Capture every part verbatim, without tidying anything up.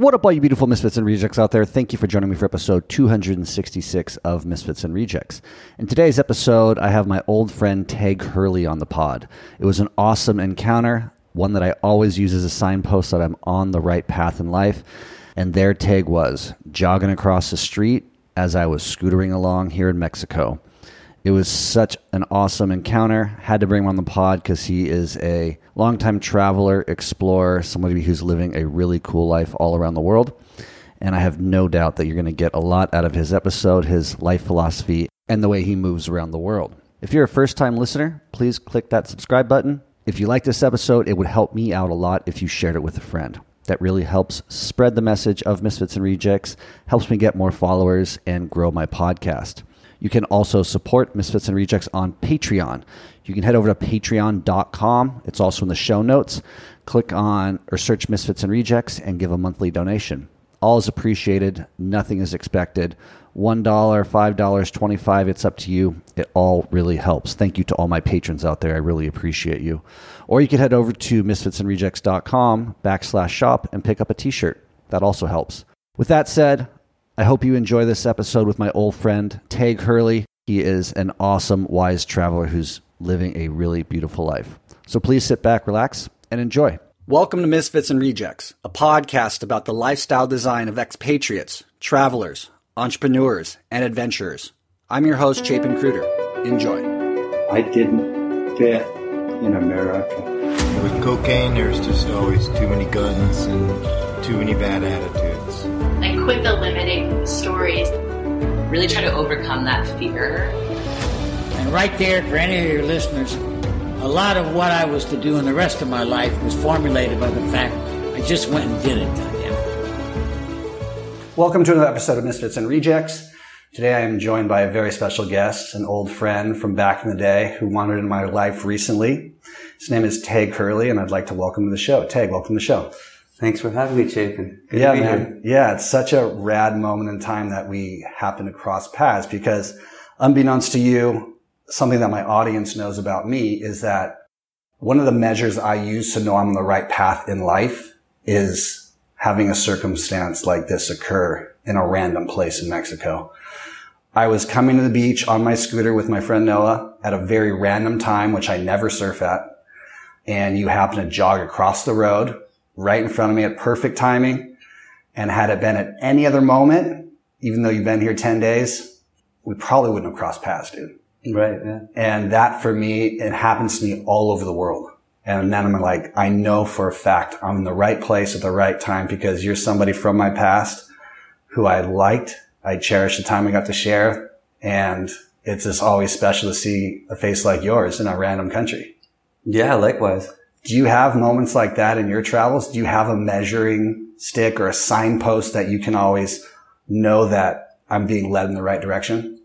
What up, all you beautiful Misfits and Rejects out there? Thank you for joining me for episode two hundred sixty-six of Misfits and Rejects. In today's episode, I have my old friend Tague Hurley on the pod. It was an awesome encounter, one that I always use as a signpost that I'm on the right path in life. And there Tague was, jogging across the street as I was scootering along here in Mexico. It was such an awesome encounter. Had to bring him on the pod because he is a longtime traveler, explorer, somebody who's living a really cool life all around the world. And I have no doubt that you're going to get a lot out of his episode, his life philosophy, and the way he moves around the world. If you're a first-time listener, please click that subscribe button. If you like this episode, it would help me out a lot if you shared it with a friend. That really helps spread the message of Misfits and Rejects, helps me get more followers, and grow my podcast. You can also support Misfits and Rejects on Patreon. You can head over to patreon dot com. It's also in the show notes. Click on or search Misfits and Rejects and give a monthly donation. All is appreciated. Nothing is expected. one dollar, five dollars, twenty-five dollars, it's up to you. It all really helps. Thank you to all my patrons out there. I really appreciate you. Or you can head over to misfits and rejects dot com backslash shop and pick up a t-shirt. That also helps. With that said, I hope you enjoy this episode with my old friend, Tague Hurley. He is an awesome, wise traveler who's living a really beautiful life. So please sit back, relax, and enjoy. Welcome to Misfits and Rejects, a podcast about the lifestyle design of expatriates, travelers, entrepreneurs, and adventurers. I'm your host, Chapin Cruder. Enjoy. I didn't fit in America. With cocaine, there's just always too many guns and too many bad attitudes. I quit the limiting stories. Really try to overcome that fear. And right there, for any of your listeners, a lot of what I was to do in the rest of my life was formulated by the fact I just went and did it. Goddamn. Welcome to another episode of Misfits and Rejects. Today I am joined by a very special guest, an old friend from back in the day who wandered in my life recently. His name is Tague Hurley, and I'd like to welcome him to the show. Tague, welcome to the show. Thanks for having me, Chapin. Good yeah, to be man. Here. Yeah, it's such a rad moment in time that we happen to cross paths because, unbeknownst to you, something that my audience knows about me is that one of the measures I use to know I'm on the right path in life is having a circumstance like this occur in a random place in Mexico. I was coming to the beach on my scooter with my friend Noah at a very random time, which I never surf at, and you happen to jog across the road right in front of me at perfect timing. And had it been at any other moment, even though you've been here ten days, we probably wouldn't have crossed paths, dude. Right. Yeah. And that for me, it happens to me all over the world. And then I'm like, I know for a fact I'm in the right place at the right time because you're somebody from my past who I liked. I cherished the time we got to share. And it's just always special to see a face like yours in a random country. Yeah. Likewise. Do you have moments like that in your travels? Do you have a measuring stick or a signpost that you can always know that I'm being led in the right direction?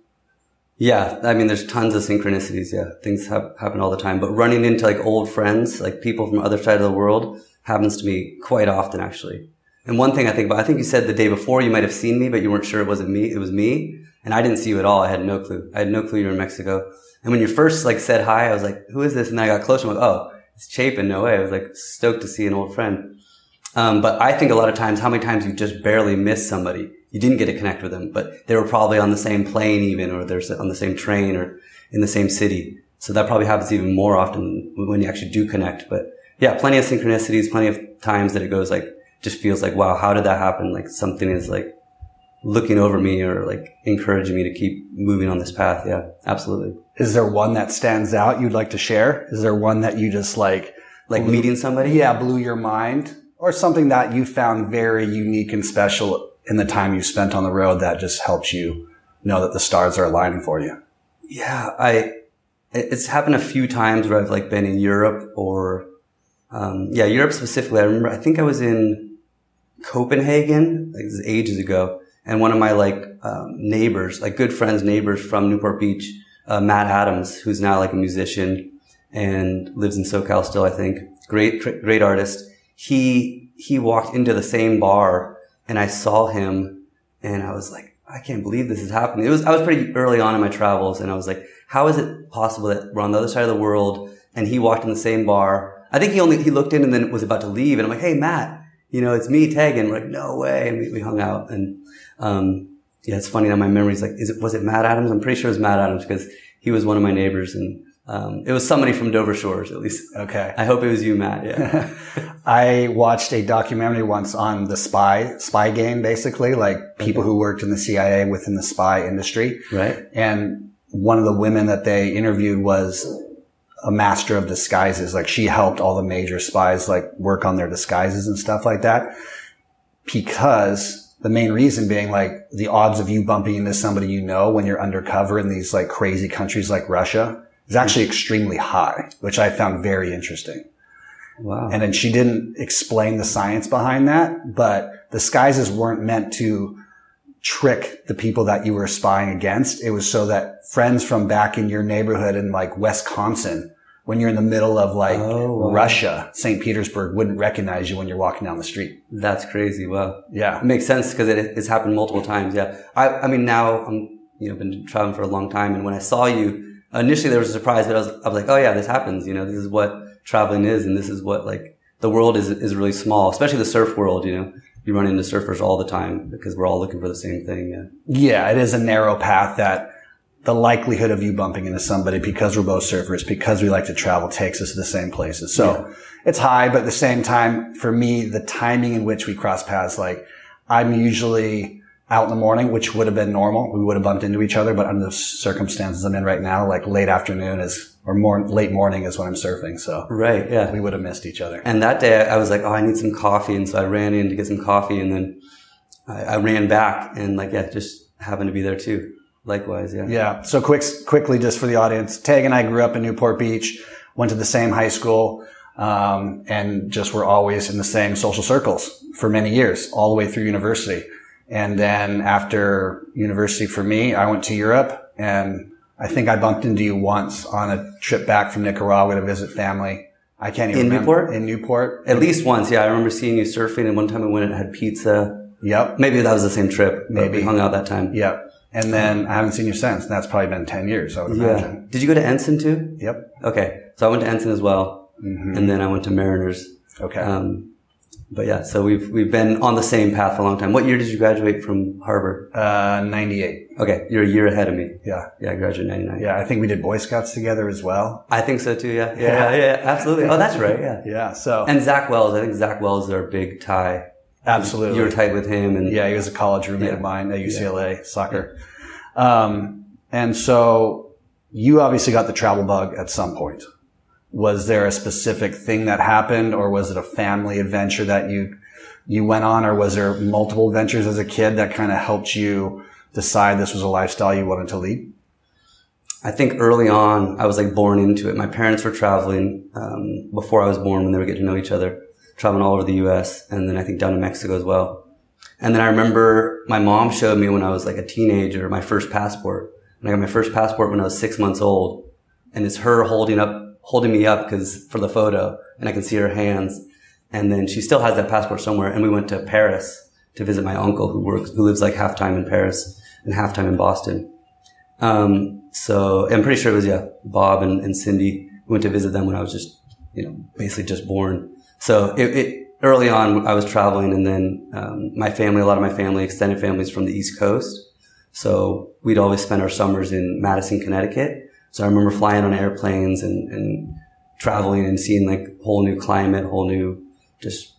Yeah. I mean, there's tons of synchronicities. Yeah. Things have, happen all the time, but running into like old friends, like people from the other side of the world happens to me quite often, actually. And one thing I think about, I think you said the day before you might have seen me, but you weren't sure it wasn't me. It was me. And I didn't see you at all. I had no clue. I had no clue you were in Mexico. And when you first like said hi, I was like, who is this? And I got close. I'm like, oh. It's Chapin, no way. I was like stoked to see an old friend. Um, but I think a lot of times, how many times you just barely miss somebody. You didn't get to connect with them, but they were probably on the same plane even, or they're on the same train or in the same city. So that probably happens even more often when you actually do connect. But yeah, plenty of synchronicities, plenty of times that it goes like, just feels like, wow, how did that happen? Like something is like looking over me or like encouraging me to keep moving on this path. Yeah, absolutely. Is there one that stands out you'd like to share? Is there one that you just like... Like blew, meeting somebody? Yeah, blew your mind. Or something that you found very unique and special in the time you spent on the road that just helps you know that the stars are aligning for you. Yeah, I... It's happened a few times where I've like been in Europe or... Um, yeah, Europe specifically. I remember, I think I was in Copenhagen, like this is ages ago. And one of my like um, neighbors, like good friends, neighbors from Newport Beach... Uh, Matt Adams, who's now like a musician and lives in SoCal still, I think. Great, great artist. He, he walked into the same bar and I saw him and I was like, I can't believe this is happening. It was, I was pretty early on in my travels and I was like, how is it possible that we're on the other side of the world and he walked in the same bar? I think he only, he looked in and then was about to leave and I'm like, hey, Matt, you know, it's me, Tague. And we're like, no way. And we, we hung out. And, um, yeah, it's funny now. My memory's like, is it, was it Matt Adams? I'm pretty sure it was Matt Adams because he was one of my neighbors. And, um, it was somebody from Dover Shores, at least. Okay. I hope it was you, Matt. Yeah. I watched a documentary once on the spy, spy game, basically, like people okay. who worked in the C I A within the spy industry. Right. And one of the women that they interviewed was a master of disguises. Like she helped all the major spies like work on their disguises and stuff like that, because the main reason being like the odds of you bumping into somebody you know when you're undercover in these like crazy countries like Russia is actually extremely high, which I found very interesting. Wow. And then she didn't explain the science behind that, but disguises weren't meant to trick the people that you were spying against. It was so that friends from back in your neighborhood in like Wisconsin, when you're in the middle of like oh, wow. Russia, Saint Petersburg, wouldn't recognize you when you're walking down the street. That's crazy. Wow. Yeah. It makes sense because it, it's happened multiple times. Yeah. I, I mean, now I'm, you know, been traveling for a long time. And when I saw you, initially there was a surprise, but I was, I was like, oh yeah, this happens. You know, this is what traveling is. And this is what like the world is, is really small, especially the surf world, you know. You run into surfers all the time because we're all looking for the same thing. Yeah. Yeah, it is a narrow path that the likelihood of you bumping into somebody, because we're both surfers, because we like to travel, takes us to the same places. So yeah. It's high, but at the same time, for me, the timing in which we cross paths, like I'm usually out in the morning, which would have been normal. We would have bumped into each other, but under the circumstances I'm in right now, like late afternoon is... or more late morning is when I'm surfing. So right, yeah, we would have missed each other. And that day I was like, oh, I need some coffee. And so I ran in to get some coffee, and then I, I ran back, and like, yeah, just happened to be there too. Likewise. Yeah. Yeah. So quick, quickly, just for the audience, Tague and I grew up in Newport Beach, went to the same high school, um, and just were always in the same social circles for many years, all the way through university. And then after university for me, I went to Europe, and I think I bumped into you once on a trip back from Nicaragua to visit family. I can't even in remember. Newport? In Newport. At least once, yeah. I remember seeing you surfing, and one time we went and had pizza. Yep. Maybe that was the same trip. Maybe. We hung out that time. Yep. And then I haven't seen you since, and that's probably been ten years, I would imagine. Yeah. Did you go to Ensign too? Yep. Okay. So I went to Ensign as well, mm-hmm. and then I went to Mariners. Okay. Um, but yeah, so we've we've been on the same path for a long time. What year did you graduate from Harvard? Uh, ninety-eight. Okay, you're a year ahead of me. Yeah, yeah, I graduated ninety-nine. Yeah, I think we did Boy Scouts together as well. I think so too. Yeah, yeah, yeah, yeah, absolutely. Oh, that's right. Yeah, yeah. So and Zach Wells, I think Zach Wells is our big tie. Absolutely, you were tied with him, and yeah, he was a college roommate yeah. of mine at U C L A yeah. soccer. Um, and so you obviously got the travel bug at some point. Was there a specific thing that happened, or was it a family adventure that you you went on, or was there multiple ventures as a kid that kind of helped you decide this was a lifestyle you wanted to lead? I think early on, I was like born into it. My parents were traveling um, before I was born, when they were getting to know each other, traveling all over the U S and then I think down to Mexico as well. And then I remember my mom showed me when I was like a teenager my first passport. And I got my first passport when I was six months old, and it's her holding up holding me up because for the photo, and I can see her hands. And then she still has that passport somewhere. And we went to Paris to visit my uncle who works, who lives like half time in Paris and half time in Boston. Um, so I'm pretty sure it was, yeah, Bob and, and Cindy. We went to visit them when I was just, you know, basically just born. So it, it early on I was traveling, and then, um, my family, a lot of my family, extended families from the East Coast. So we'd always spend our summers in Madison, Connecticut. So I remember flying on airplanes and, and traveling and seeing like whole new climate, whole new just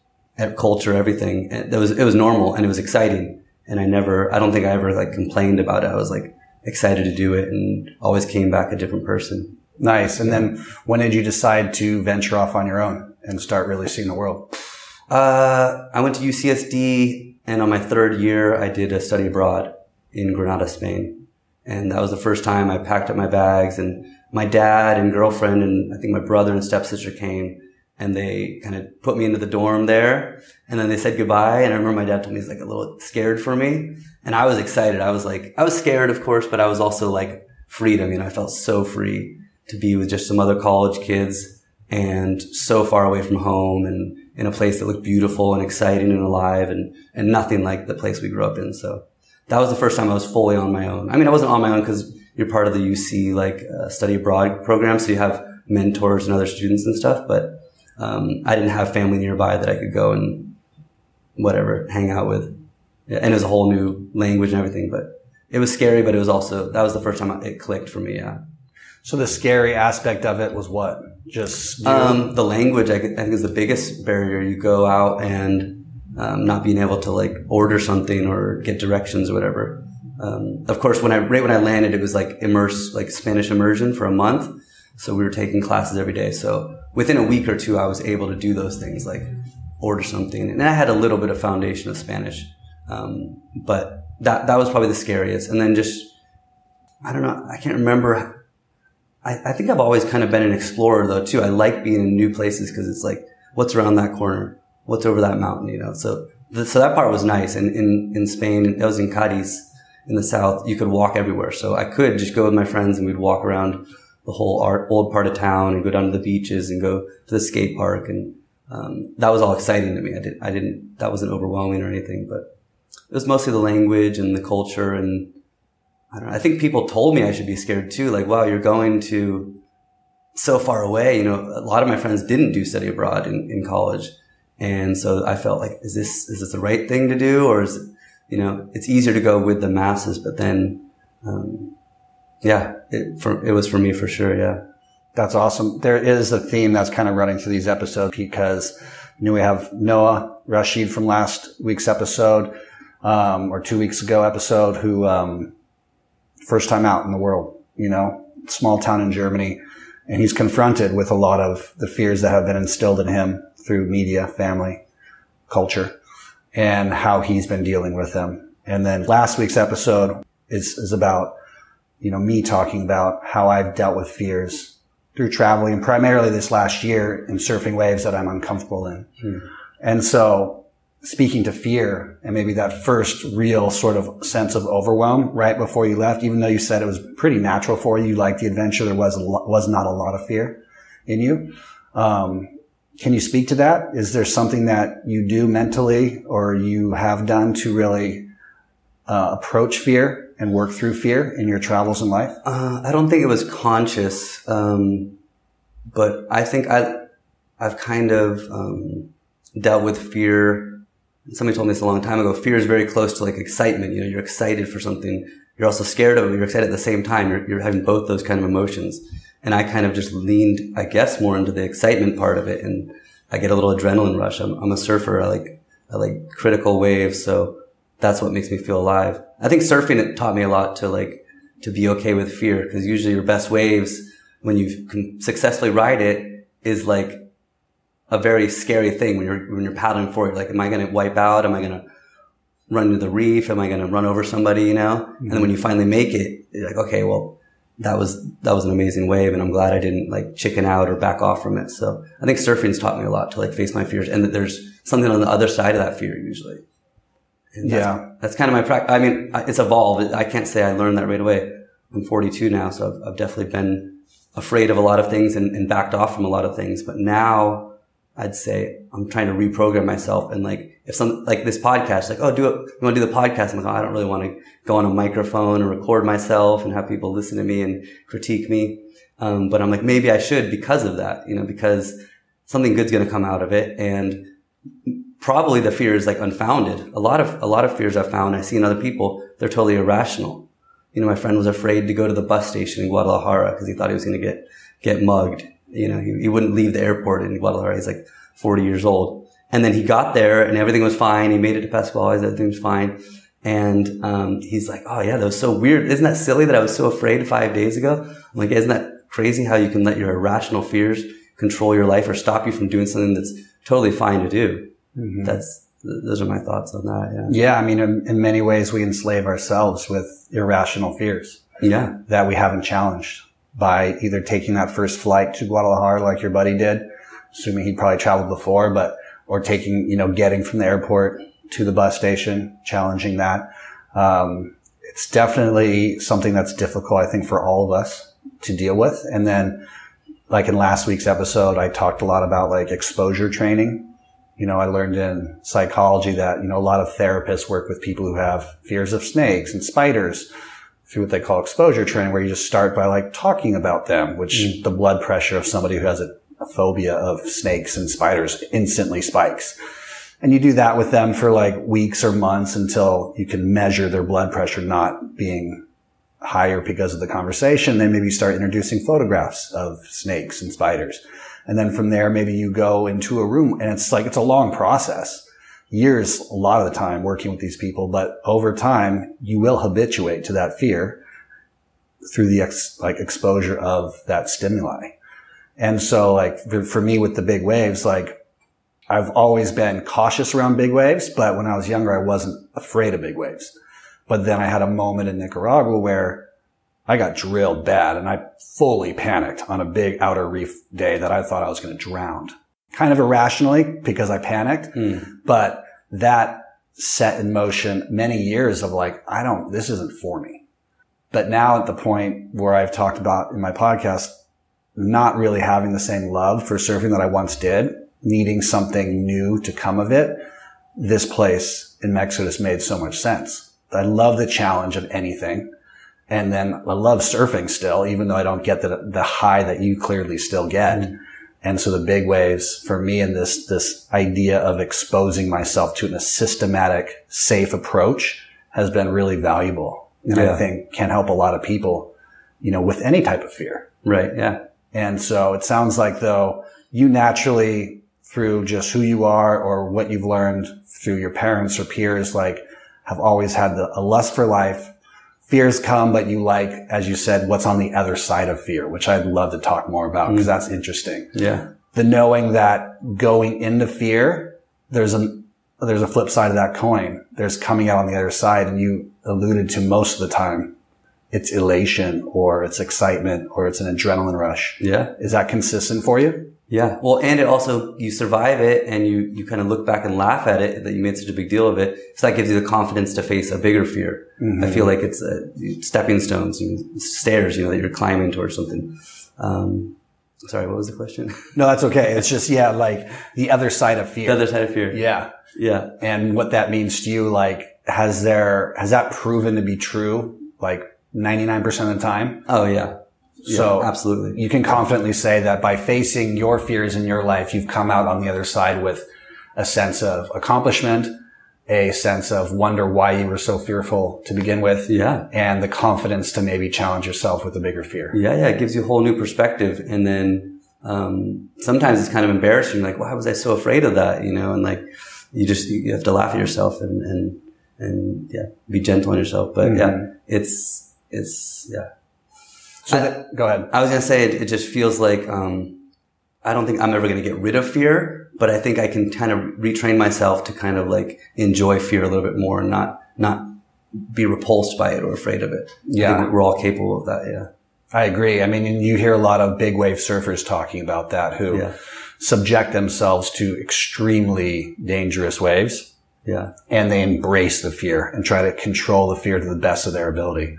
culture, everything. And it was, it was normal and it was exciting. And I never, I don't think I ever like complained about it. I was like excited to do it and always came back a different person. Nice. And then when did you decide to venture off on your own and start really seeing the world? Uh, I went to U C S D, and on my third year, I did a study abroad in Granada, Spain. And that was the first time I packed up my bags, and my dad and girlfriend and I think my brother and stepsister came, and they kind of put me into the dorm there, and then they said goodbye. And I remember my dad told me he's like a little scared for me, and I was excited. I was like, I was scared, of course, but I was also like freedom. You know, I felt so free to be with just some other college kids and so far away from home and in a place that looked beautiful and exciting and alive and, and nothing like the place we grew up in. So that was the first time I was fully on my own. I mean, I wasn't on my own because you're part of the U C like uh, study abroad program, so you have mentors and other students and stuff. But um, I didn't have family nearby that I could go and whatever, hang out with. And it was a whole new language and everything, but it was scary, but it was also, that was the first time it clicked for me, yeah. So the scary aspect of it was what? Just you? Um, the language, I think, is the biggest barrier. You go out and um, not being able to like order something or get directions or whatever. Um, of course, when I, right when I landed, it was like immerse, like Spanish immersion for a month. So we were taking classes every day. So within a week or two, I was able to do those things, like order something. And I had a little bit of foundation of Spanish. Um, but that, that was probably the scariest. And then just, I don't know, I can't remember. I, I think I've always kind of been an explorer though, too. I like being in new places because it's like, what's around that corner? What's over that mountain, you know? So, the, so that part was nice. And in, in Spain, that was in Cadiz. In the south, you could walk everywhere. So I could just go with my friends and we'd walk around the whole art, old part of town and go down to the beaches and go to the skate park. And um, that was all exciting to me. I, did, I didn't, that wasn't overwhelming or anything, but it was mostly the language and the culture. And I don't know, I think people told me I should be scared too. Like, wow, you're going to so far away. You know, a lot of my friends didn't do study abroad in, in college. And so I felt like, is this, is this the right thing to do? Or is it, you know, it's easier to go with the masses, but then, um, yeah, it, for, it was for me for sure. Yeah. That's awesome. There is a theme that's kind of running through these episodes because you know, we have Noah Rashid from last week's episode, um, or two weeks ago episode, who, um, first time out in the world, you know, small town in Germany. And he's confronted with a lot of the fears that have been instilled in him through media, family, culture, and how he's been dealing with them. And then last week's episode is, is about, you know, me talking about how I've dealt with fears through traveling, primarily this last year, in surfing waves that I'm uncomfortable in. Hmm. And so speaking to fear and maybe that first real sort of sense of overwhelm right before you left, even though you said it was pretty natural for you, you liked the adventure, there was, a lot, was not a lot of fear in you. Um, Can you speak to that? Is there something that you do mentally or you have done to really uh, approach fear and work through fear in your travels in life? Uh, I don't think it was conscious, um, but I think I, I've kind of um, dealt with fear. Somebody told me this a long time ago. Fear is very close to like excitement. You know, you're excited for something. You're also scared of it. You're excited at the same time. You're, you're having both those kind of emotions. And I kind of just leaned, I guess, more into the excitement part of it. And I get a little adrenaline rush. I'm, I'm a surfer. I like, I like critical waves. So that's what makes me feel alive. I think surfing, it taught me a lot to like, to be okay with fear, because usually your best waves, when you can successfully ride it, is like a very scary thing when you're, when you're paddling forward. Like, am I going to wipe out? Am I going to run into the reef? Am I going to run over somebody, you know? Mm-hmm. And then when you finally make it, you're like, okay, well, that was, that was an amazing wave. And I'm glad I didn't like chicken out or back off from it. So I think surfing's taught me a lot to like face my fears, and that there's something on the other side of that fear usually. And that's, yeah. That's kind of my practice. I mean, it's evolved. I can't say I learned that right away. I'm forty-two now. So I've, I've definitely been afraid of a lot of things and, and backed off from a lot of things. But now I'd say I'm trying to reprogram myself. And like, if some, like this podcast, like, oh, do it. You want to do the podcast? I'm like, oh, I don't really want to go on a microphone and record myself and have people listen to me and critique me. Um, but I'm like, maybe I should, because of that, you know, because something good's going to come out of it. And probably the fear is like unfounded. A lot of, a lot of fears I've found, I see in other people, they're totally irrational. You know, my friend was afraid to go to the bus station in Guadalajara because he thought he was going to get, get mugged. You know, he, he wouldn't leave the airport in Guadalajara. He's like forty years old. And then he got there and everything was fine. He made it to Pascual. Everything was fine. And, um, he's like, oh yeah, that was so weird. Isn't that silly that I was so afraid five days ago? I'm like, isn't that crazy how you can let your irrational fears control your life or stop you from doing something that's totally fine to do? Mm-hmm. That's, those are my thoughts on that. Yeah. Yeah. I mean, in, in many ways we enslave ourselves with irrational fears. Yeah. That we haven't challenged. By either taking that first flight to Guadalajara like your buddy did, assuming he'd probably traveled before, but, or taking, you know, getting from the airport to the bus station, challenging that. Um, it's definitely something that's difficult, I think, for all of us to deal with. And then, like in last week's episode, I talked a lot about like exposure training. You know, I learned in psychology that, you know, a lot of therapists work with people who have fears of snakes and spiders, through what they call exposure training, where you just start by like talking about them, which mm. the blood pressure of somebody who has a, a phobia of snakes and spiders instantly spikes. And you do that with them for like weeks or months until you can measure their blood pressure not being higher because of the conversation. Then maybe you start introducing photographs of snakes and spiders. And then from there, maybe you go into a room, and it's like, it's a long process. Years, a lot of the time, working with these people, but over time, you will habituate to that fear through the ex, like exposure of that stimuli. And so like for, for me with the big waves, like I've always been cautious around big waves, but when I was younger, I wasn't afraid of big waves. But then I had a moment in Nicaragua where I got drilled bad and I fully panicked on a big outer reef day that I thought I was going to drown. Kind of irrationally because I panicked, mm. but that set in motion many years of like, I don't, this isn't for me. But now at the point where I've talked about in my podcast, not really having the same love for surfing that I once did, needing something new to come of it, this place in Mexico just made so much sense. I love the challenge of anything. And then I love surfing still, even though I don't get the, the high that you clearly still get. Mm. And so the big waves for me, and this, this idea of exposing myself to a systematic, safe approach has been really valuable. And yeah. I think can help a lot of people, you know, with any type of fear. Right. Yeah. And so it sounds like though you naturally through just who you are or what you've learned through your parents or peers, like have always had the, a lust for life. Fears come, but you like, as you said, what's on the other side of fear, which I'd love to talk more about because mm. that's interesting. Yeah. The knowing that going into fear, there's a, there's a flip side of that coin. There's coming out on the other side, and you alluded to most of the time it's elation or it's excitement or it's an adrenaline rush. Yeah. Is that consistent for you? Yeah. Well, and it also, you survive it and you, you kind of look back and laugh at it that you made such a big deal of it. So that gives you the confidence to face a bigger fear. Mm-hmm. I feel like it's a, stepping stones, and stairs, you know, that you're climbing towards something. Um, sorry, what was the question? No, that's okay. It's just, yeah, like the other side of fear. The other side of fear. Yeah. Yeah. And what that means to you, like, has there, has that proven to be true? Like ninety-nine percent of the time? Oh, yeah. So yeah, absolutely, you can confidently say that by facing your fears in your life, you've come out on the other side with a sense of accomplishment, a sense of wonder why you were so fearful to begin with. Yeah. And the confidence to maybe challenge yourself with a bigger fear. Yeah. Yeah. It gives you a whole new perspective. And then, um, sometimes it's kind of embarrassing. Like, why was I so afraid of that? You know, and like, you just, you have to laugh at yourself and, and, and yeah, be gentle on yourself. But mm-hmm. yeah, it's, it's, yeah. So that, go ahead. I was going to say it, it just feels like um I don't think I'm ever going to get rid of fear, but I think I can kind of retrain myself to kind of like enjoy fear a little bit more and not not be repulsed by it or afraid of it. Yeah. I think we're all capable of that, yeah. I agree. I mean, and you hear a lot of big wave surfers talking about that who yeah. subject themselves to extremely dangerous waves. Yeah. And they embrace the fear and try to control the fear to the best of their ability.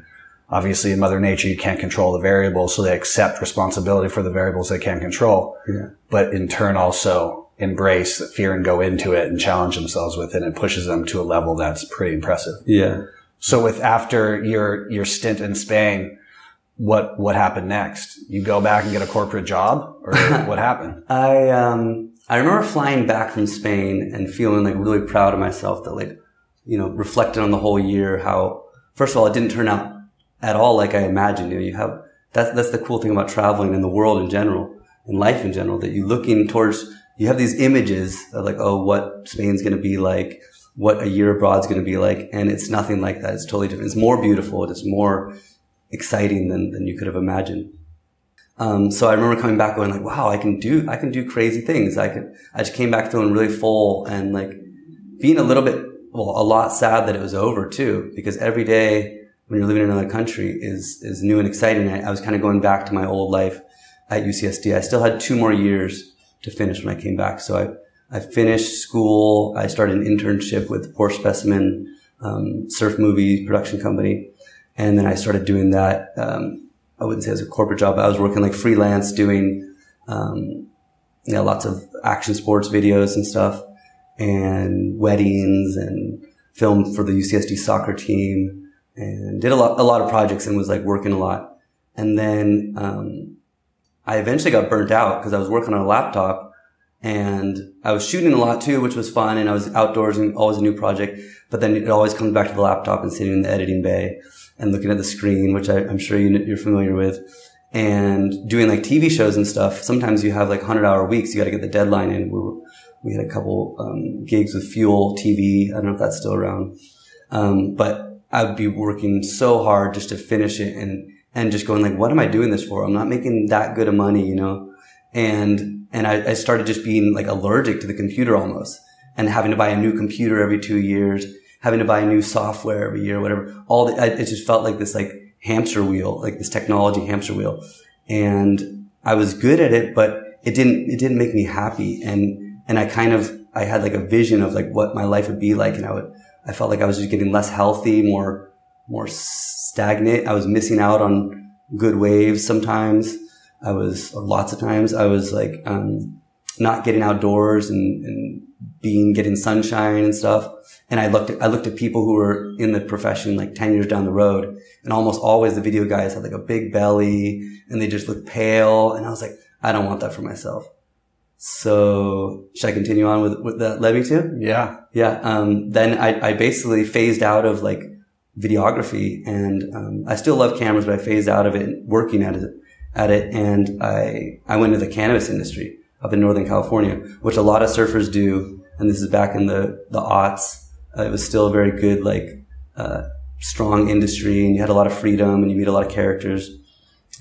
Obviously, in Mother Nature, you can't control the variables, so they accept responsibility for the variables they can't control, yeah. but in turn also embrace the fear and go into it and challenge themselves with it, and pushes them to a level that's pretty impressive. Yeah. So with after your your stint in Spain, what what happened next? You go back and get a corporate job, or what happened? I um I remember flying back from Spain and feeling like really proud of myself that like, you know, reflected on the whole year, how first of all it didn't turn out at all like I imagined. You know, you have, that's, that's the cool thing about traveling and the world in general and life in general, that you're looking towards, you have these images of like, oh, what Spain's going to be like, what a year abroad's going to be like. And it's nothing like that. It's totally different. It's more beautiful. It's more exciting than, than you could have imagined. Um, so I remember coming back going like, wow, I can do, I can do crazy things. I could, I just came back feeling really full and like being a little bit, well, a lot sad that it was over too, because every day, when you're living in another country is, is new and exciting. I, I was kind of going back to my old life at U C S D. I still had two more years to finish when I came back. So I, I finished school. I started an internship with Poor Specimen, um, surf movie production company. And then I started doing that. Um, I wouldn't say it was a corporate job, but I was working like freelance doing, um, you know, lots of action sports videos and stuff and weddings and film for the U C S D soccer team. And did a lot, a lot of projects and was like working a lot. And then, um, I eventually got burnt out because I was working on a laptop And I was shooting a lot too, which was fun. And I was outdoors and always a new project. But then it always comes back to the laptop and sitting in the editing bay and looking at the screen, which I, I'm sure you, you're familiar with. And doing like T V shows and stuff. Sometimes you have like hundred hour weeks. You got to get the deadline in. We're, we had a couple um, gigs with Fuel T V. I don't know if that's still around. Um, but I would be working so hard just to finish it and, and just going like, what am I doing this for? I'm not making that good of money, you know? And, and I, I started just being like allergic to the computer almost, and having to buy a new computer every two years, having to buy new software every year, whatever. All the, I, it just felt like this like hamster wheel, like this technology hamster wheel. And I was good at it, but it didn't, it didn't make me happy. And, and I kind of, I had like a vision of like what my life would be like. And I would, I felt like I was just getting less healthy, more, more stagnant. I was missing out on good waves sometimes. I was, or lots of times, I was like, um, not getting outdoors and, and being, getting sunshine and stuff. And I looked at, I looked at people who were in the profession like ten years down the road, and almost always the video guys had like a big belly and they just looked pale. And I was like, I don't want that for myself. So should I continue on with, with that levy too? Yeah. Yeah. Um, then I, I basically phased out of like videography, and, um, I still love cameras, but I phased out of it working at it. at it. And I, I went into the cannabis industry up in Northern California, which a lot of surfers do. And this is back in the, the aughts. Uh, it was still a very good, like, uh, strong industry, and you had a lot of freedom and you meet a lot of characters.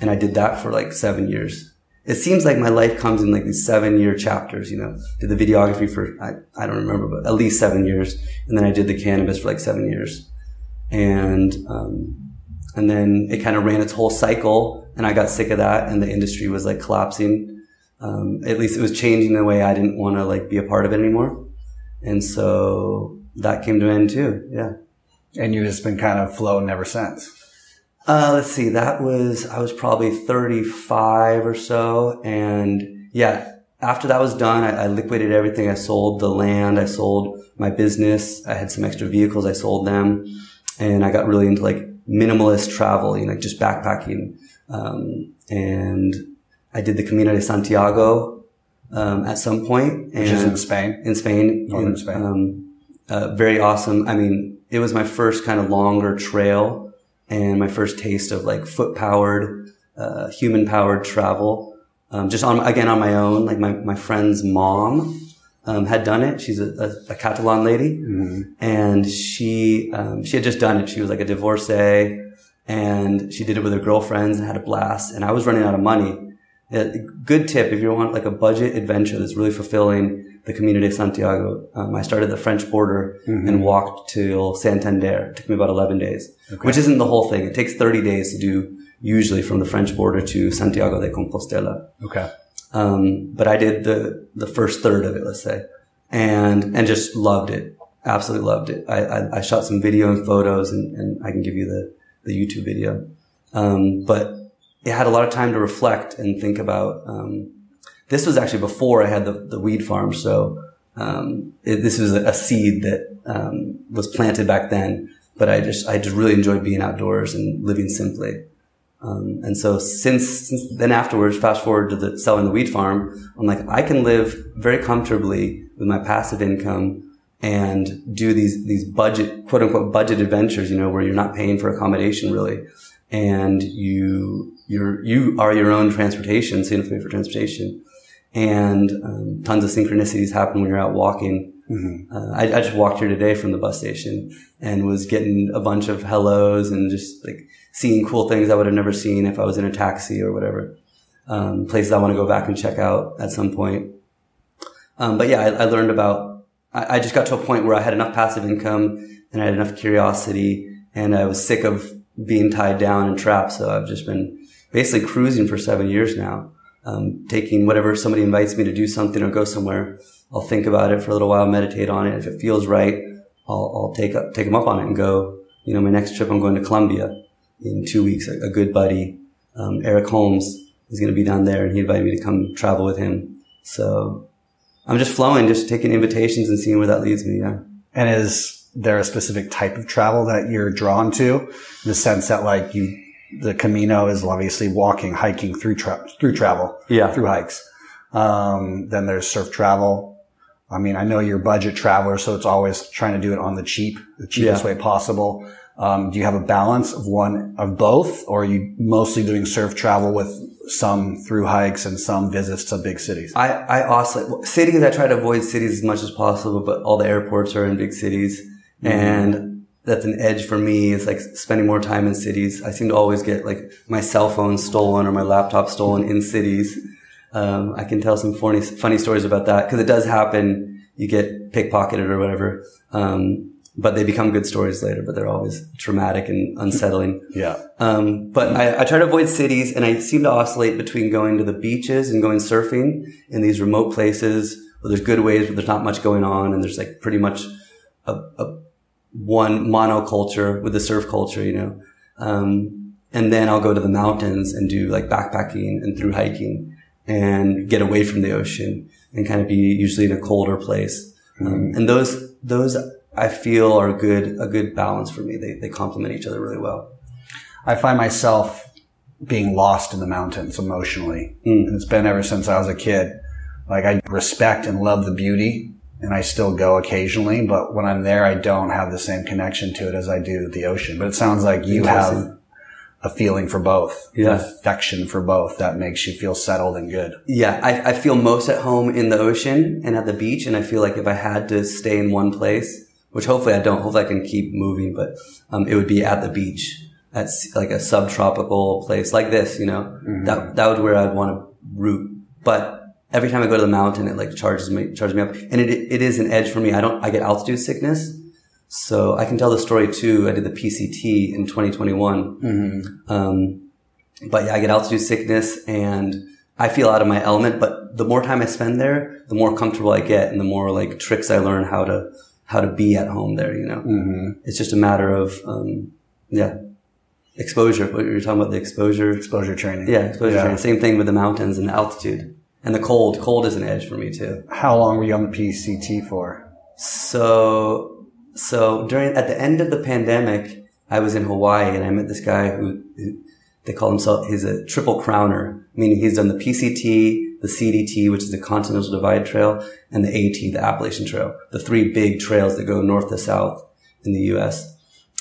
And I did that for like seven years. It seems like my life comes in like these seven year chapters, you know, did the videography for, I, I don't remember, but at least seven years. And then I did the cannabis for like seven years. And, um, and then it kind of ran its whole cycle. And I got sick of that, and the industry was like collapsing. Um, at least it was changing the way I didn't want to like be a part of it anymore. And so that came to an end too. Yeah. And you've just been kind of floating ever since. Uh, let's see. That was, I was probably thirty-five or so. And yeah, after that was done, I, I liquidated everything. I sold the land. I sold my business. I had some extra vehicles. I sold them, and I got really into like minimalist travel, you know, like just backpacking. Um, and I did the Camino de Santiago, um, at some point. And which is in Spain. In Spain. Northern in, Spain. Um, uh, very awesome. I mean, it was my first kind of longer trail, and my first taste of like foot powered, uh, human powered travel. Um, just on, again, on my own, like my, my friend's mom, um, had done it. She's a, a, a Catalan lady, mm-hmm. and she, um, she had just done it. She was like a divorcee. And she did it with her girlfriends and had a blast. And I was running out of money. A good tip if you want like a budget adventure that's really fulfilling, the Camino de Santiago. Um, I started the French border mm-hmm. and walked till Santander. It took me about eleven days, okay. Which isn't the whole thing. It takes thirty days to do usually from the French border to Santiago de Compostela. Okay. Um, but I did the, the first third of it, let's say, and, and just loved it. Absolutely loved it. I, I, I shot some video and photos, and, and I can give you the, the YouTube video. Um, but it had a lot of time to reflect and think about, um, this was actually before I had the, the weed farm. So, um, it, this was a seed that, um, was planted back then, but I just, I just really enjoyed being outdoors and living simply. Um, and so since, since then afterwards, fast forward to the selling the weed farm, I'm like, I can live very comfortably with my passive income and do these, these budget, quote unquote, budget adventures, you know, where you're not paying for accommodation really. And you, you're, you are your own transportation, so you don't pay for transportation. And, um, tons of synchronicities happen when you're out walking. Mm-hmm. Uh, I, I just walked here today from the bus station and was getting a bunch of hellos and just like seeing cool things I would have never seen if I was in a taxi or whatever. Um, places I want to go back and check out at some point. Um, but yeah, I, I learned about, I just got to a point where I had enough passive income and I had enough curiosity, and I was sick of being tied down and trapped. So I've just been basically cruising for seven years now, um, taking whatever somebody invites me to do something or go somewhere. I'll think about it for a little while, meditate on it. If it feels right, I'll, I'll take up, take them up on it and go, you know, my next trip, I'm going to Colombia in two weeks. A, a good buddy, um, Eric Holmes is going to be down there, and he invited me to come travel with him. So I'm just flowing, just taking invitations and seeing where that leads me. Yeah. And is there a specific type of travel that you're drawn to, in the sense that like you, the Camino is obviously walking, hiking through, tra- through travel, yeah, through hikes. Um, then there's surf travel. I mean, I know you're a budget traveler, so it's always trying to do it on the cheap, the cheapest yeah. way possible. Um, do you have a balance of one of both, or are you mostly doing surf travel with some through hikes and some visits to big cities? I, I oscillate. Cities, I try to avoid cities as much as possible, but all the airports are in big cities. Mm-hmm. And that's an edge for me. It's like spending more time in cities. I seem to always get like my cell phone stolen or my laptop stolen in cities. Um, I can tell some funny, funny stories about that because it does happen. You get pickpocketed or whatever. Um, but they become good stories later, but they're always traumatic and unsettling. Yeah. Um, but I, I try to avoid cities, and I seem to oscillate between going to the beaches and going surfing in these remote places where there's good waves, but there's not much going on. And there's like pretty much a, a one monoculture with the surf culture, you know? Um, and then I'll go to the mountains and do like backpacking and through hiking and get away from the ocean and kind of be usually in a colder place. Mm-hmm. Um, and those, those, I feel are a good, a good balance for me. They, they complement each other really well. I find myself being lost in the mountains emotionally. Mm. And it's been ever since I was a kid. Like, I respect and love the beauty, and I still go occasionally, but when I'm there, I don't have the same connection to it as I do the ocean. But it sounds like you have a feeling for both, yeah. affection for both that makes you feel settled and good. Yeah, I, I feel most at home in the ocean and at the beach. And I feel like if I had to stay in one place, which hopefully I don't, hopefully I can keep moving, but um, it would be at the beach, at like a subtropical place like this, you know, mm-hmm. that that would where I'd want to root. But every time I go to the mountain, it like charges me, charges me up. And it it is an edge for me. I don't, I get altitude sickness. So I can tell the story too. I did the P C T in twenty twenty-one. Mm-hmm. Um, but yeah, I get altitude sickness and I feel out of my element, but the more time I spend there, the more comfortable I get and the more like tricks I learn how to, how to be at home there, you know? Mm-hmm. It's just a matter of, um, yeah, exposure. What you're talking about, the exposure. Exposure training. Yeah, exposure yeah. training. Same thing with the mountains and the altitude. And the cold. Cold is an edge for me, too. How long were you on the P C T for? So, so during, at the end of the pandemic, I was in Hawaii and I met this guy who, who they call himself, he's a triple crowner, meaning he's done the P C T, the C D T, which is the Continental Divide Trail, and the A T, the Appalachian Trail, the three big trails that go north to south in the U S.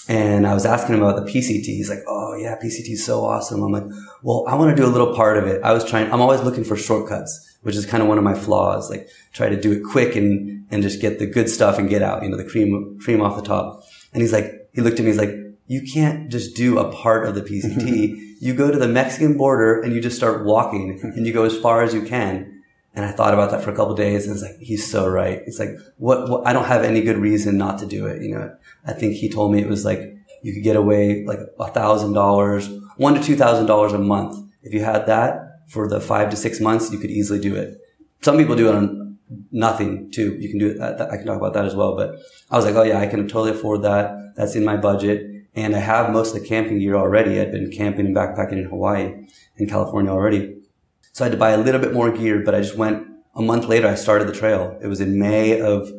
And I was asking him about the P C T. He's like, oh, yeah, P C T is so awesome. I'm like, well, I want to do a little part of it. I was trying, I'm always looking for shortcuts, which is kind of one of my flaws, like try to do it quick and, and just get the good stuff and get out, you know, the cream, cream off the top. And he's like, he looked at me, he's like, you can't just do a part of the P C T. You go to the Mexican border and you just start walking and you go as far as you can. And I thought about that for a couple of days and it's like, he's so right. It's like, what, what, I don't have any good reason not to do it. You know, I think he told me it was like, you could get away like a thousand dollars, one to two thousand dollars a month. If you had that for the five to six months, you could easily do it. Some people do it on nothing too. You can do it. I can talk about that as well, but I was like, oh yeah, I can totally afford that. That's in my budget. And I have most of the camping gear already. I'd been camping and backpacking in Hawaii and California already. So I had to buy a little bit more gear, but I just went a month later. I started the trail. It was in May of,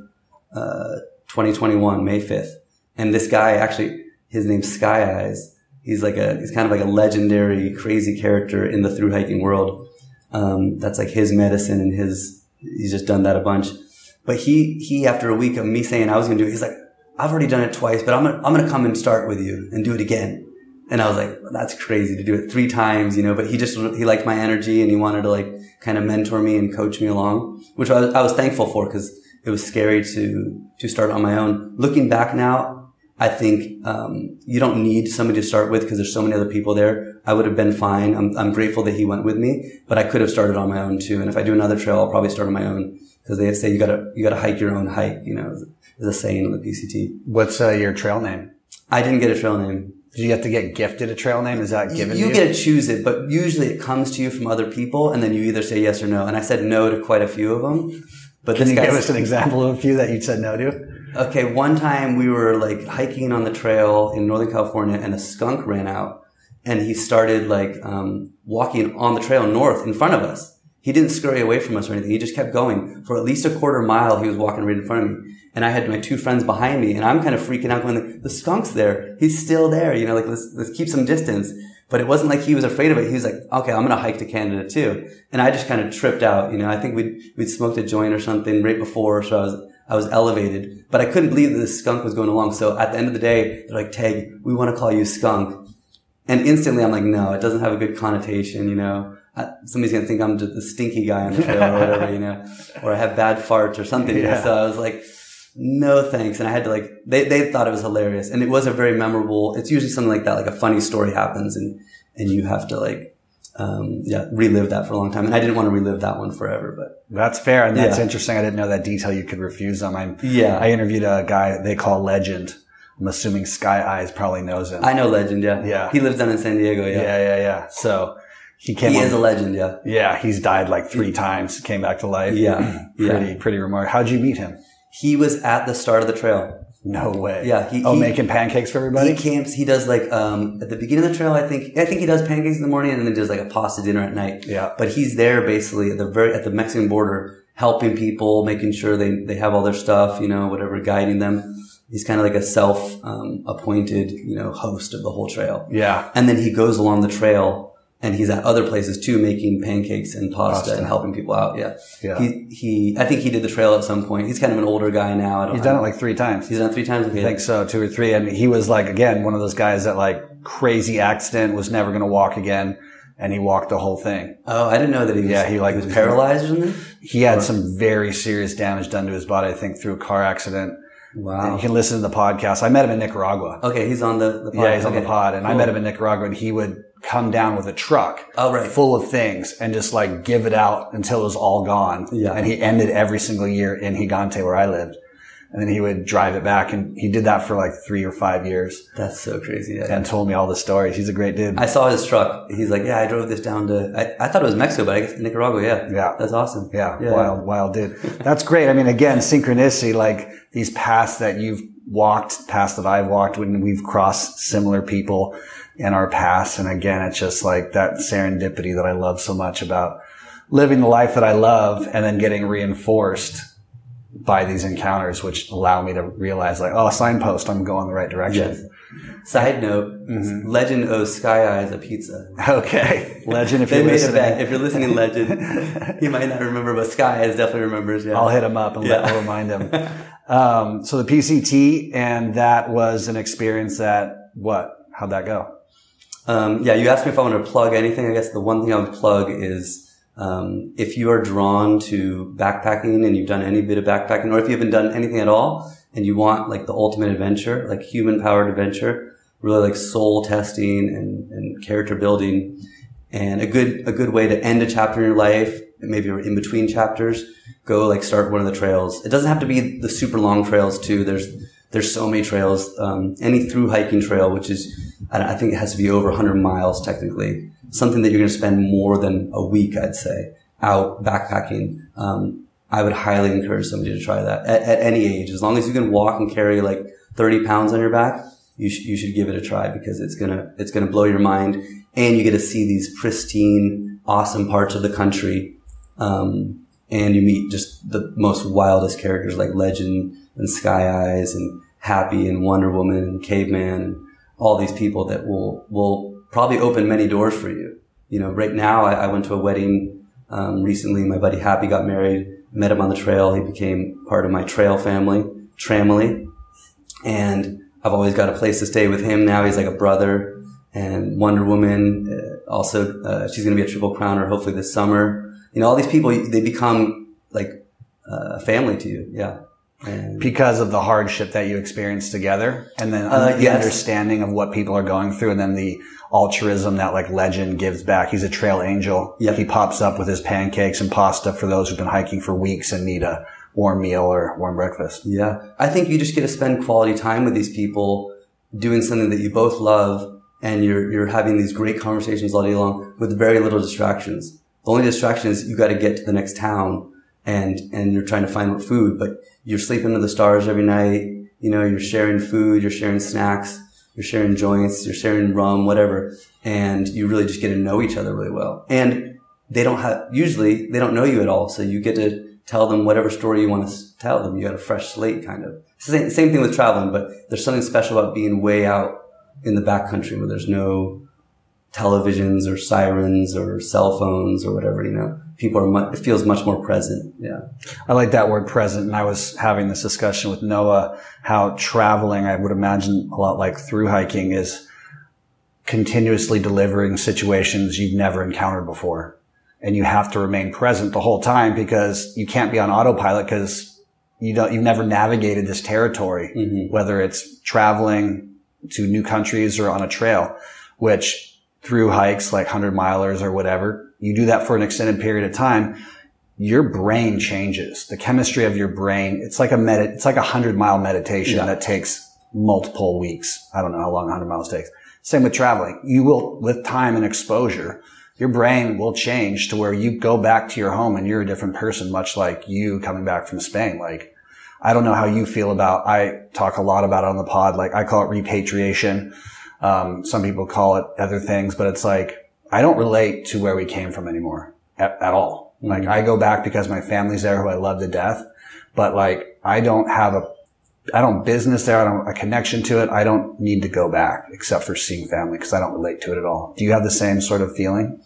uh, twenty twenty-one, May fifth. And this guy actually, his name's Sky Eyes. He's like a, he's kind of like a legendary, crazy character in the through hiking world. Um, that's like his medicine and his, he's just done that a bunch. But he, he, after a week of me saying I was going to do it, he's like, I've already done it twice, but I'm gonna, I'm gonna come and start with you and do it again. And I was like, well, that's crazy to do it three times, you know, but he just, he liked my energy and he wanted to like kind of mentor me and coach me along, which I was, I was thankful for because it was scary to, to start on my own. Looking back now, I think, um, you don't need somebody to start with because there's so many other people there. I would have been fine. I'm, I'm grateful that he went with me, but I could have started on my own too. And if I do another trail, I'll probably start on my own because they say you gotta, you gotta hike your own hike, you know. Is a saying on the P C T. What's uh, your trail name? I didn't get a trail name. Did you have to get gifted a trail name? Is that given you? You get to choose it, but usually it comes to you from other people, and then you either say yes or no. And I said no to quite a few of them. But can you give us an example of a few that you said no to? Okay, one time we were like hiking on the trail in Northern California, and a skunk ran out, and he started like um walking on the trail north in front of us. He didn't scurry away from us or anything. He just kept going. For at least a quarter mile, he was walking right in front of me. And I had my two friends behind me, and I'm kind of freaking out going, the skunk's there. He's still there. You know, like, let's, let's keep some distance. But it wasn't like he was afraid of it. He was like, okay, I'm going to hike to Canada too. And I just kind of tripped out. You know, I think we'd, we'd smoked a joint or something right before. So I was, I was elevated, but I couldn't believe that this skunk was going along. So at the end of the day, they're like, Tague, we want to call you Skunk. And instantly I'm like, no, it doesn't have a good connotation. You know, I, somebody's going to think I'm just the stinky guy on the trail or whatever, you know, or I have bad farts or something. Yeah. So I was like, no thanks. And I had to like, they, they thought it was hilarious. And it was a very memorable, it's usually something like that, like a funny story happens and, and you have to like, um, yeah, relive that for a long time. And I didn't want to relive that one forever, but. That's fair. And that's yeah. interesting. I didn't know that detail you could refuse them. I'm, yeah. I interviewed a guy they call Legend. I'm assuming Sky Eyes probably knows him. I know Legend. Yeah. Yeah. He lives down in San Diego. Yeah. Yeah. Yeah. yeah. So he came He on, is a legend. Yeah. Yeah. He's died like three times, came back to life. Yeah. pretty, yeah. pretty remarkable. How'd you meet him? He was at the start of the trail. No way. Yeah. He, oh, he, making pancakes for everybody? He camps. He does like, um, at the beginning of the trail, I think, I think he does pancakes in the morning and then he does like a pasta dinner at night. Yeah. But he's there basically at the very, at the Mexican border, helping people, making sure they, they have all their stuff, you know, whatever, guiding them. He's kind of like a self, um, appointed, you know, host of the whole trail. Yeah. And then he goes along the trail. And he's at other places too, making pancakes and pasta, pasta. and helping people out. Yeah. yeah. He, he, I think he did the trail at some point. He's kind of an older guy now. I don't he's know. done it like three times. He's done it three times. Okay. I think so. Two or three. And he was like, again, one of those guys that like crazy accident was never going to walk again. And he walked the whole thing. Oh, I didn't know that he was, yeah, he like, he was paralyzed or something. He had or? some very serious damage done to his body, I think, through a car accident. Wow. And you can listen to the podcast. I met him in Nicaragua. Okay. He's on the, the pod. Yeah. He's okay. on the pod. And cool. I met him in Nicaragua and he would come down with a truck oh, right. full of things and just like give it out until it was all gone. Yeah. And he ended every single year in Gigante where I lived. And then he would drive it back. And he did that for like three or five years. That's so crazy. Yeah, and told me all the stories. He's a great dude. I saw his truck. He's like, yeah, I drove this down to, I, I thought it was Mexico, but I guess Nicaragua. Yeah. Yeah. That's awesome. Yeah. yeah. Wild, wild dude. That's great. I mean, again, synchronicity, like these paths that you've walked, paths that I've walked when we've crossed similar people in our past. And again, it's just like that serendipity that I love so much about living the life that I love and then getting reinforced by these encounters, which allow me to realize like, oh, a signpost, I'm going the right direction. Yes. Side note, mm-hmm. Legend owes Sky Eyes a pizza. Okay. Legend, if you're listening. They made a bet. If you're listening, Legend, he might not remember, but Sky Eyes definitely remembers. Yeah. I'll hit him up and yeah. let, I'll remind him. um, so the P C T, and that was an experience that, what? How'd that go? Um, yeah, you asked me if I want to plug anything. I guess the one thing I would plug is, um, if you are drawn to backpacking and you've done any bit of backpacking, or if you haven't done anything at all and you want like the ultimate adventure, like human powered adventure, really like soul testing and, and character building and a good, a good way to end a chapter in your life. Maybe you're in between chapters, go like start one of the trails. It doesn't have to be the super long trails too. There's, There's so many trails. Um, any through hiking trail, which is, I think it has to be over one hundred miles technically, something that you're going to spend more than a week, I'd say, out backpacking. Um, I would highly encourage somebody to try that at, at any age. As long as you can walk and carry like thirty pounds on your back, you, sh- you should give it a try because it's going to, it's going to blow your mind. And you get to see these pristine, awesome parts of the country. Um, and you meet just the most wildest characters like Legend and Sky Eyes and Happy and Wonder Woman and Caveman and all these people that will, will probably open many doors for you. You know, right now I, I went to a wedding, um, recently. My buddy Happy got married, met him on the trail. He became part of my trail family, Tramily. And I've always got a place to stay with him now. He's like a brother. And Wonder Woman, uh, also, uh, she's going to be a triple crowner hopefully this summer. You know, all these people, they become like a uh, family to you. Yeah. And because of the hardship that you experience together and then uh, the yes. understanding of what people are going through and then the altruism that like Legend gives back. He's a trail angel. Yep. He pops up with his pancakes and pasta for those who've been hiking for weeks and need a warm meal or warm breakfast. Yeah. I think you just get to spend quality time with these people doing something that you both love and you're, you're having these great conversations all day long with very little distractions. The only distraction is you got to get to the next town. And, and you're trying to find food, but you're sleeping under the stars every night. You know, you're sharing food, you're sharing snacks, you're sharing joints, you're sharing rum, whatever. And you really just get to know each other really well. And they don't have, usually they don't know you at all. So you get to tell them whatever story you want to tell them. You got a fresh slate kind of. It's the same, same thing with traveling, but there's something special about being way out in the backcountry where there's no televisions or sirens or cell phones or whatever, you know. People are much, it feels much more present. Yeah. I like that word present. And I was having this discussion with Noah, how traveling, I would imagine a lot like through hiking, is continuously delivering situations you've never encountered before. And you have to remain present the whole time because you can't be on autopilot because you don't, you've never navigated this territory, mm-hmm. whether it's traveling to new countries or on a trail, which through hikes like hundred milers or whatever, you do that for an extended period of time, your brain changes. The chemistry of your brain, it's like a med- it's like a hundred mile meditation yeah. that takes multiple weeks. I don't know how long hundred miles takes. Same with traveling. You will, with time and exposure, your brain will change to where you go back to your home and you're a different person, much like you coming back from Spain. Like, I don't know how you feel about, I talk a lot about it on the pod, like I call it repatriation. Um, some people call it other things, but it's like, I don't relate to where we came from anymore at, at all. Mm-hmm. Like I go back because my family's there who I love to death, but like I don't have a, I don't business there. I don't have a connection to it. I don't need to go back except for seeing family because I don't relate to it at all. Do you have the same sort of feeling?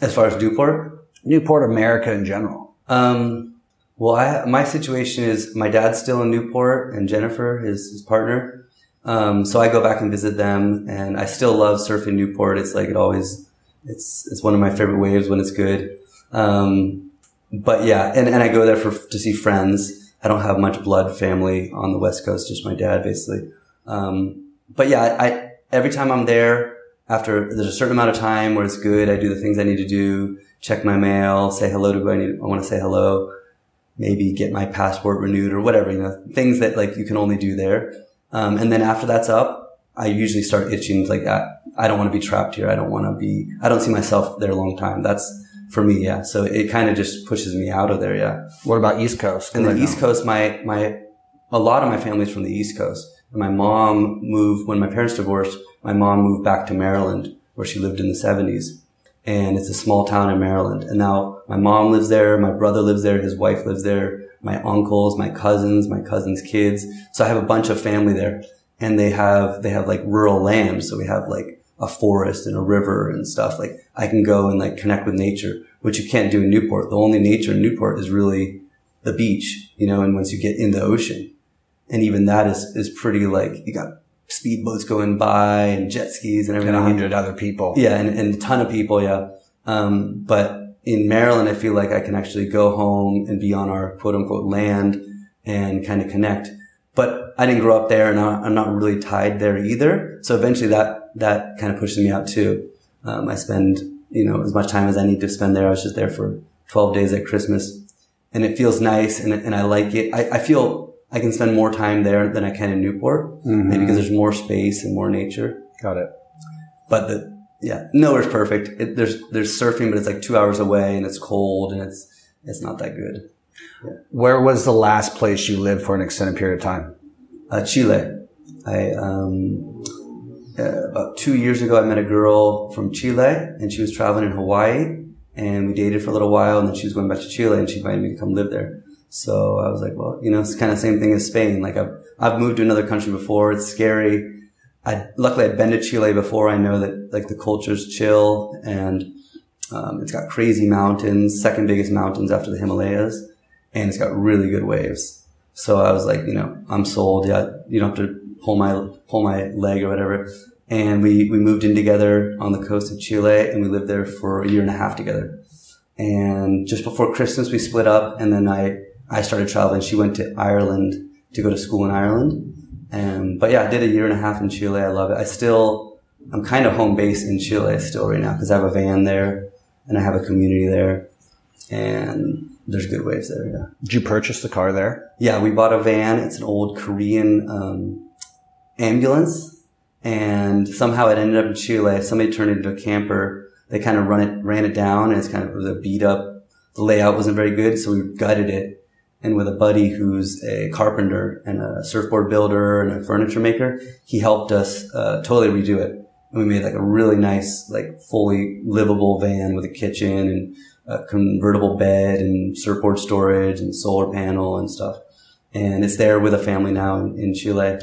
As far as Newport? Newport, America in general. Um, well, I, my situation is my dad's still in Newport and Jennifer, his, his partner. Um, so I go back and visit them, and I still love surfing Newport. It's like it always, it's, it's one of my favorite waves when it's good. Um, but yeah, and, and I go there for, to see friends. I don't have much blood family on the West Coast, just my dad basically. Um, but yeah, I, every time I'm there, after there's a certain amount of time where it's good, I do the things I need to do, check my mail, say hello to who I need, I want to say hello, maybe get my passport renewed or whatever, you know, things that like you can only do there. Um, and then after that's up, I usually start itching. Like, I, I don't want to be trapped here. I don't want to be, I don't see myself there a long time. That's for me. Yeah. So it kind of just pushes me out of there. Yeah. What about East Coast? And the East Coast, my, my, a lot of my family's from the East Coast. My mom moved, when my parents divorced, my mom moved back to Maryland where she lived in the seventies. And it's a small town in Maryland. And now my mom lives there. My brother lives there. His wife lives there. My uncles, my cousins, my cousins' kids. So I have a bunch of family there, and they have, they have like rural land. So we have like a forest and a river and stuff. Like I can go and like connect with nature, which you can't do in Newport. The only nature in Newport is really the beach, you know, and once you get in the ocean. And even that is, is pretty like, you got speedboats going by and jet skis and everything. And a hundred other people. Yeah. And, and a ton of people. Yeah. Um, but in Maryland, I feel like I can actually go home and be on our quote unquote land and kind of connect. But I didn't grow up there and I'm not really tied there either. So eventually that, that kind of pushes me out too. Um, I spend, you know, as much time as I need to spend there. I was just there for twelve days at Christmas, and it feels nice and, and I like it. I, I feel I can spend more time there than I can in Newport, mm-hmm. maybe because there's more space and more nature. Got it. But the, yeah, nowhere's perfect. It, there's there's surfing, but it's like two hours away, and it's cold, and it's it's not that good. Yeah. Where was the last place you lived for an extended period of time? Uh, Chile. I um uh, about two years ago, I met a girl from Chile, and she was traveling in Hawaii, and we dated for a little while, and then she was going back to Chile, and she invited me to come live there. So I was like, well, you know, it's kind of the same thing as Spain. Like I've I've moved to another country before. It's scary. I, luckily, I'd been to Chile before. I know that like the culture's chill, and um, it's got crazy mountains, second biggest mountains after the Himalayas, and it's got really good waves. So I was like, you know, I'm sold. Yeah, you don't have to pull my pull my leg or whatever. And we we moved in together on the coast of Chile, and we lived there for a year and a half together. And just before Christmas, we split up, and then I I started traveling. She went to Ireland to go to school in Ireland. Um, but yeah, I did a year and a half in Chile. I love it. I still, I'm kind of home based in Chile still right now because I have a van there and I have a community there and there's good waves there. Yeah. Did you purchase the car there? Yeah, we bought a van. It's an old Korean, um, ambulance, and somehow it ended up in Chile. Somebody turned it into a camper. They kind of run it, ran it down, and it's kind of, it was a beat up. The layout wasn't very good. So we gutted it. And with a buddy who's a carpenter and a surfboard builder and a furniture maker, he helped us uh, totally redo it. And we made like a really nice, like fully livable van with a kitchen and a convertible bed and surfboard storage and solar panel and stuff. And it's there with a family now in, in Chile.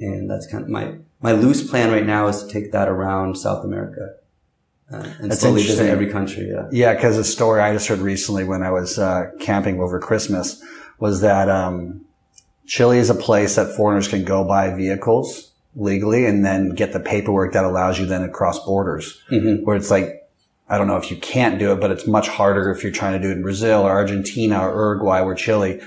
And that's kind of my, my loose plan right now is to take that around South America. Uh, and that's slowly visit every country. Yeah. Yeah. Cause a story I just heard recently when I was uh, camping over Christmas was that um, Chile is a place that foreigners can go buy vehicles legally and then get the paperwork that allows you then to cross borders, mm-hmm. where it's like, I don't know if you can't do it, but it's much harder if you're trying to do it in Brazil or Argentina or Uruguay or Chile.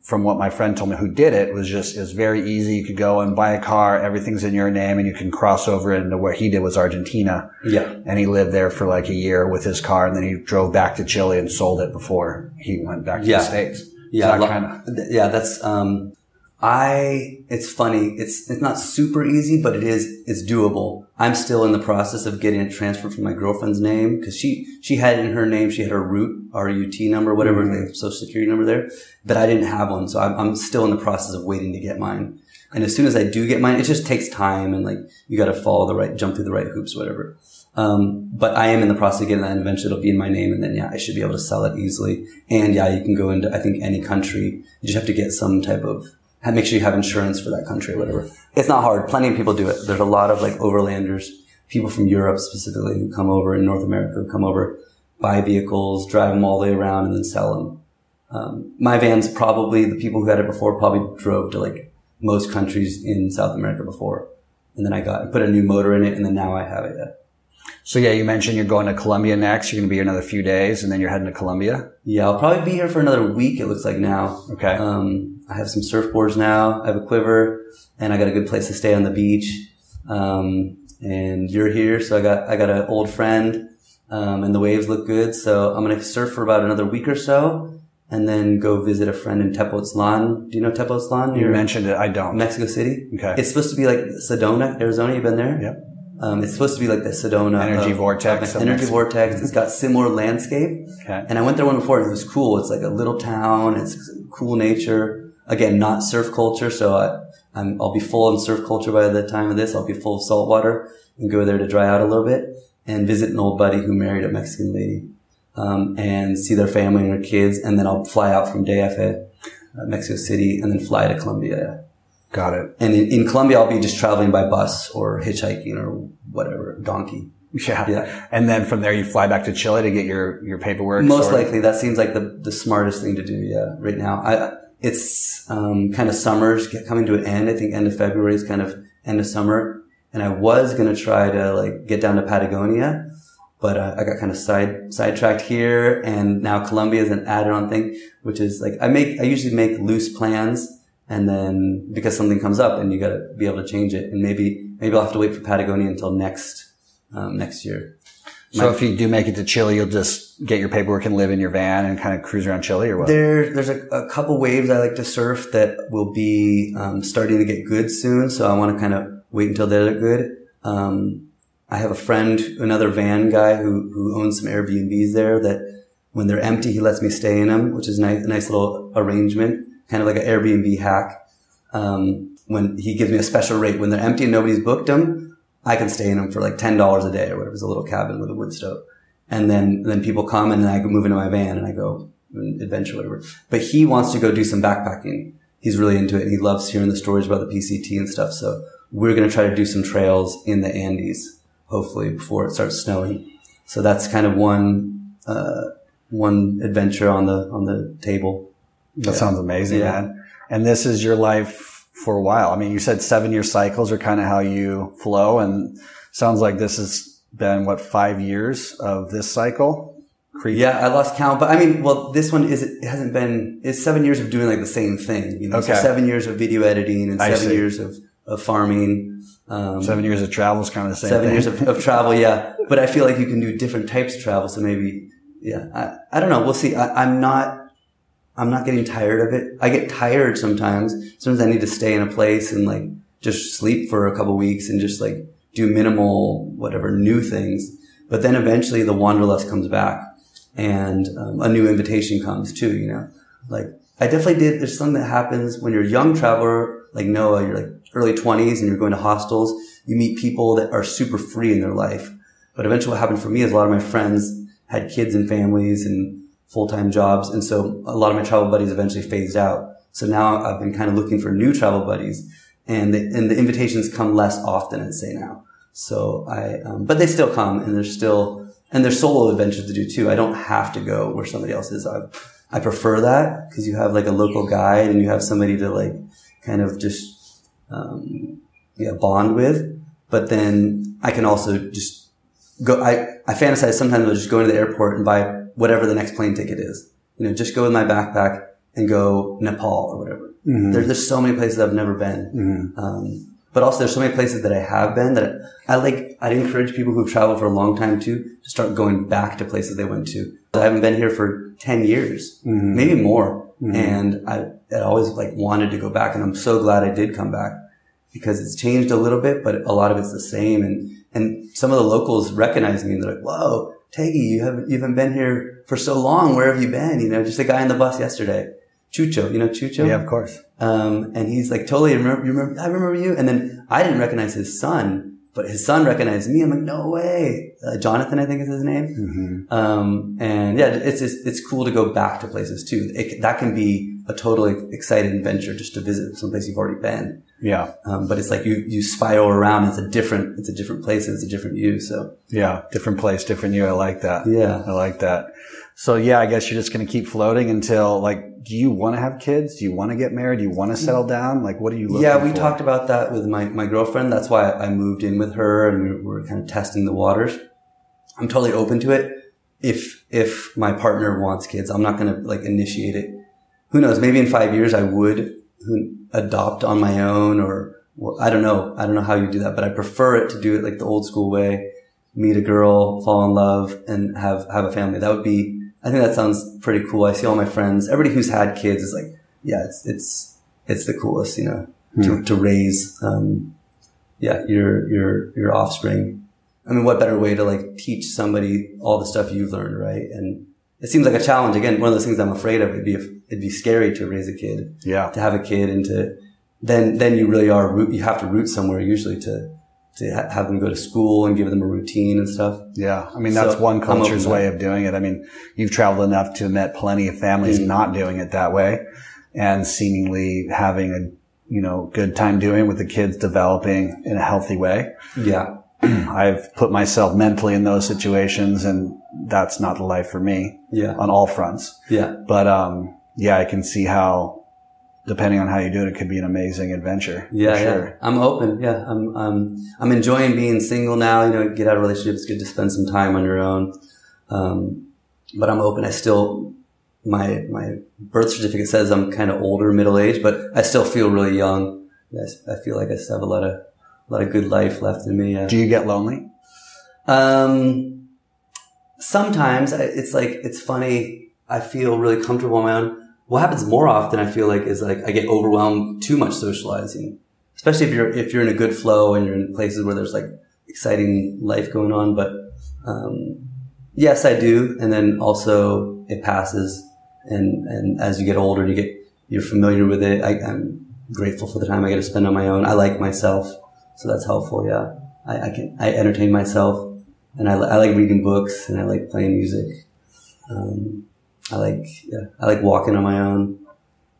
From what my friend told me who did it, it was just, it was very easy. You could go and buy a car. Everything's in your name and you can cross over into where he did was Argentina. Yeah. And he lived there for like a year with his car and then he drove back to Chile and sold it before he went back to yeah. the States. Yeah. So that kinda... Yeah. That's, um, I, it's funny. It's, it's not super easy, but it is, it's doable. I'm still in the process of getting it transferred from my girlfriend's name because she, she had it in her name. She had her root, R U T number, whatever, mm-hmm. the social security number there, but I didn't have one. So I'm, I'm still in the process of waiting to get mine. And as soon as I do get mine, it just takes time and like you got to follow the right, jump through the right hoops, whatever. Um, but I am in the process of getting that and eventually it'll be in my name. And then, yeah, I should be able to sell it easily. And yeah, you can go into, I think, any country. You just have to get some type of, make sure you have insurance for that country or whatever. It's not hard. Plenty of people do it. There's a lot of like overlanders, people from Europe specifically who come over and North America who come over, buy vehicles, drive them all the way around and then sell them. Um, my van's probably, the people who had it before probably drove to like most countries in South America before. And then I got, I put a new motor in it and then now I have it. Yeah. So yeah, you mentioned you're going to Colombia next. You're going to be here another few days and then you're heading to Colombia. Yeah, I'll probably be here for another week. It looks like now. Okay. Um, I have some surfboards now. I have a quiver and I got a good place to stay on the beach. Um, and you're here. So I got, I got an old friend. Um, and the waves look good. So I'm going to surf for about another week or so and then go visit a friend in Tepoztlan. Do you know Tepoztlan? You mentioned it. I don't. Mexico City. Okay. It's supposed to be like Sedona, Arizona. You've been there? Yep. Um, it's supposed to be like the Sedona energy of, vortex. Of energy vortex. It's got similar landscape. Okay. And I went there one before and it was cool. It's like a little town. It's cool nature. Again, not surf culture, so I, I'm, I'll be full on surf culture by the time of this. I'll be full of salt water and go there to dry out a little bit and visit an old buddy who married a Mexican lady um, and see their family and their kids. And then I'll fly out from D F A, uh, Mexico City, and then fly to Colombia. Got it. And in, in Colombia, I'll be just traveling by bus or hitchhiking or whatever, donkey. Yeah. Yeah. And then from there, you fly back to Chile to get your, your paperwork. Most likely. That seems like the, the smartest thing to do, yeah, right now. I... It's um kind of summer's coming to an end. I think end of February is kind of end of summer. And I was going to try to like get down to Patagonia, but uh, I got kind of side sidetracked here. And now Colombia is an add-on thing, which is like I make I usually make loose plans. And then because something comes up and you got to be able to change it. And maybe maybe I'll have to wait for Patagonia until next um next year. So My, if you do make it to Chile, you'll just get your paperwork and live in your van and kind of cruise around Chile or what? There, there's a, a couple waves I like to surf that will be um, starting to get good soon. So I want to kind of wait until they're good. Um, I have a friend, another van guy who, who owns some Airbnbs there that when they're empty, he lets me stay in them, which is nice, a nice little arrangement, kind of like an Airbnb hack. Um, when he gives me a special rate when they're empty and nobody's booked them, I can stay in them for like ten dollars a day or whatever. It's a little cabin with a wood stove. And then, and then people come and then I move into my van and I go and adventure, whatever. But he wants to go do some backpacking. He's really into it. And he loves hearing the stories about the P C T and stuff. So we're going to try to do some trails in the Andes, hopefully before it starts snowing. So that's kind of one, uh, one adventure on the, on the table. That yeah. sounds amazing, yeah. man. And this is your life for a while. I mean, you said seven year cycles are kind of how you flow, and sounds like this has been what, five years of this cycle? Creepy. Yeah, I lost count, but I mean, well, this one is it hasn't been. It's seven years of doing like the same thing. You know? Okay. So seven years of video editing and I seven see. years of of farming. Um, seven years of travel is kind of the same. Seven thing. years of, of travel, yeah. But I feel like you can do different types of travel, so maybe, yeah. I, I don't know. We'll see. I, I'm not. I'm not getting tired of it. I get tired sometimes. Sometimes I need to stay in a place and like just sleep for a couple weeks and just like do minimal, whatever, new things. But then eventually the wanderlust comes back and um, a new invitation comes too, you know, like I definitely did. There's something that happens when you're a young traveler, like Noah, you're like early twenties and you're going to hostels. You meet people that are super free in their life. But eventually what happened for me is a lot of my friends had kids and families and full-time jobs. And so a lot of my travel buddies eventually phased out. So now I've been kind of looking for new travel buddies and the, and the invitations come less often, I'd say now. So I, um, but they still come, and there's still, and there's solo adventures to do too. I don't have to go where somebody else is. I, I prefer that because you have like a local guide and you have somebody to like kind of just, um, yeah, bond with. But then I can also just go, I, I fantasize sometimes I'll just go into the airport and buy whatever the next plane ticket is. You know, just go with my backpack and go Nepal or whatever. Mm-hmm. There, there's so many places I've never been. Mm-hmm. Um, but also there's so many places that I have been that I, I like, I'd encourage people who've traveled for a long time too, to start going back to places they went to. I haven't been here for ten years, mm-hmm. maybe more. Mm-hmm. And I, I always like wanted to go back, and I'm so glad I did come back because it's changed a little bit, but a lot of it's the same. And, and some of the locals recognize me and they're like, whoa, Tague, you haven't, you haven't been here for so long. Where have you been? You know, just a guy on the bus yesterday. Chucho, you know Chucho? Yeah, of course. Um, and he's like, totally, remember, you remember, I remember you. And then I didn't recognize his son, but his son recognized me. I'm like, no way. Uh, Jonathan, I think is his name. Mm-hmm. Um, and yeah, it's just, it's cool to go back to places too. It, that can be a totally exciting adventure just to visit someplace you've already been. Yeah. Um, but it's like you, you spiral around. It's a different, it's a different place. It's a different you. So yeah, different place, different you. I like that. Yeah. I like that. So yeah, I guess you're just going to keep floating until like, do you want to have kids? Do you want to get married? Do you want to settle down? Like, what are you looking for? Yeah, we for? talked about that with my, my girlfriend. That's why I moved in with her, and we were kind of testing the waters. I'm totally open to it. If, if my partner wants kids, I'm not going to like initiate it. Who knows? Maybe in five years I would adopt on my own, or well, I don't know. I don't know how you do that, but I prefer it to do it like the old school way. Meet a girl, fall in love, and have, have a family. That would be, I think that sounds pretty cool. I see all my friends, everybody who's had kids is like, yeah, it's, it's, it's the coolest, you know, hmm. to, to raise, um, yeah, your, your, your offspring. I mean, what better way to like teach somebody all the stuff you've learned, right? And it seems like a challenge. Again, one of those things I'm afraid of. It'd be, it'd be scary to raise a kid. Yeah. To have a kid, and to, then, then you really are root, you have to root somewhere usually to, to ha- have them go to school and give them a routine and stuff. Yeah. I mean, that's so, one culture's way of doing it. I mean, you've traveled enough to have met plenty of families mm-hmm. not doing it that way and seemingly having a, you know, good time doing it with the kids developing in a healthy way. Yeah. I've put myself mentally in those situations, and that's not the life for me. Yeah. On all fronts. Yeah. But, um, yeah, I can see how, depending on how you do it, it could be an amazing adventure. Yeah, sure. Yeah. I'm open. Yeah. I'm, um, I'm enjoying being single now. You know, get out of relationships. It's good to spend some time on your own. Um, but I'm open. I still, my, my birth certificate says I'm kind of older, middle-aged, but I still feel really young. I, I feel like I still have a lot of, a lot of good life left in me. Yeah. Do you get lonely? Um, sometimes I, it's like, it's funny. I feel really comfortable on my own. What happens more often, I feel like, is like I get overwhelmed too much socializing, especially if you're if you're in a good flow and you're in places where there's like exciting life going on. But um, yes, I do, and then also it passes, and and as you get older, you get you're familiar with it. I, I'm grateful for the time I get to spend on my own. I like myself, so that's helpful. Yeah, I, I can I entertain myself, and I, I like reading books, and I like playing music. Um, I like, yeah, I like walking on my own,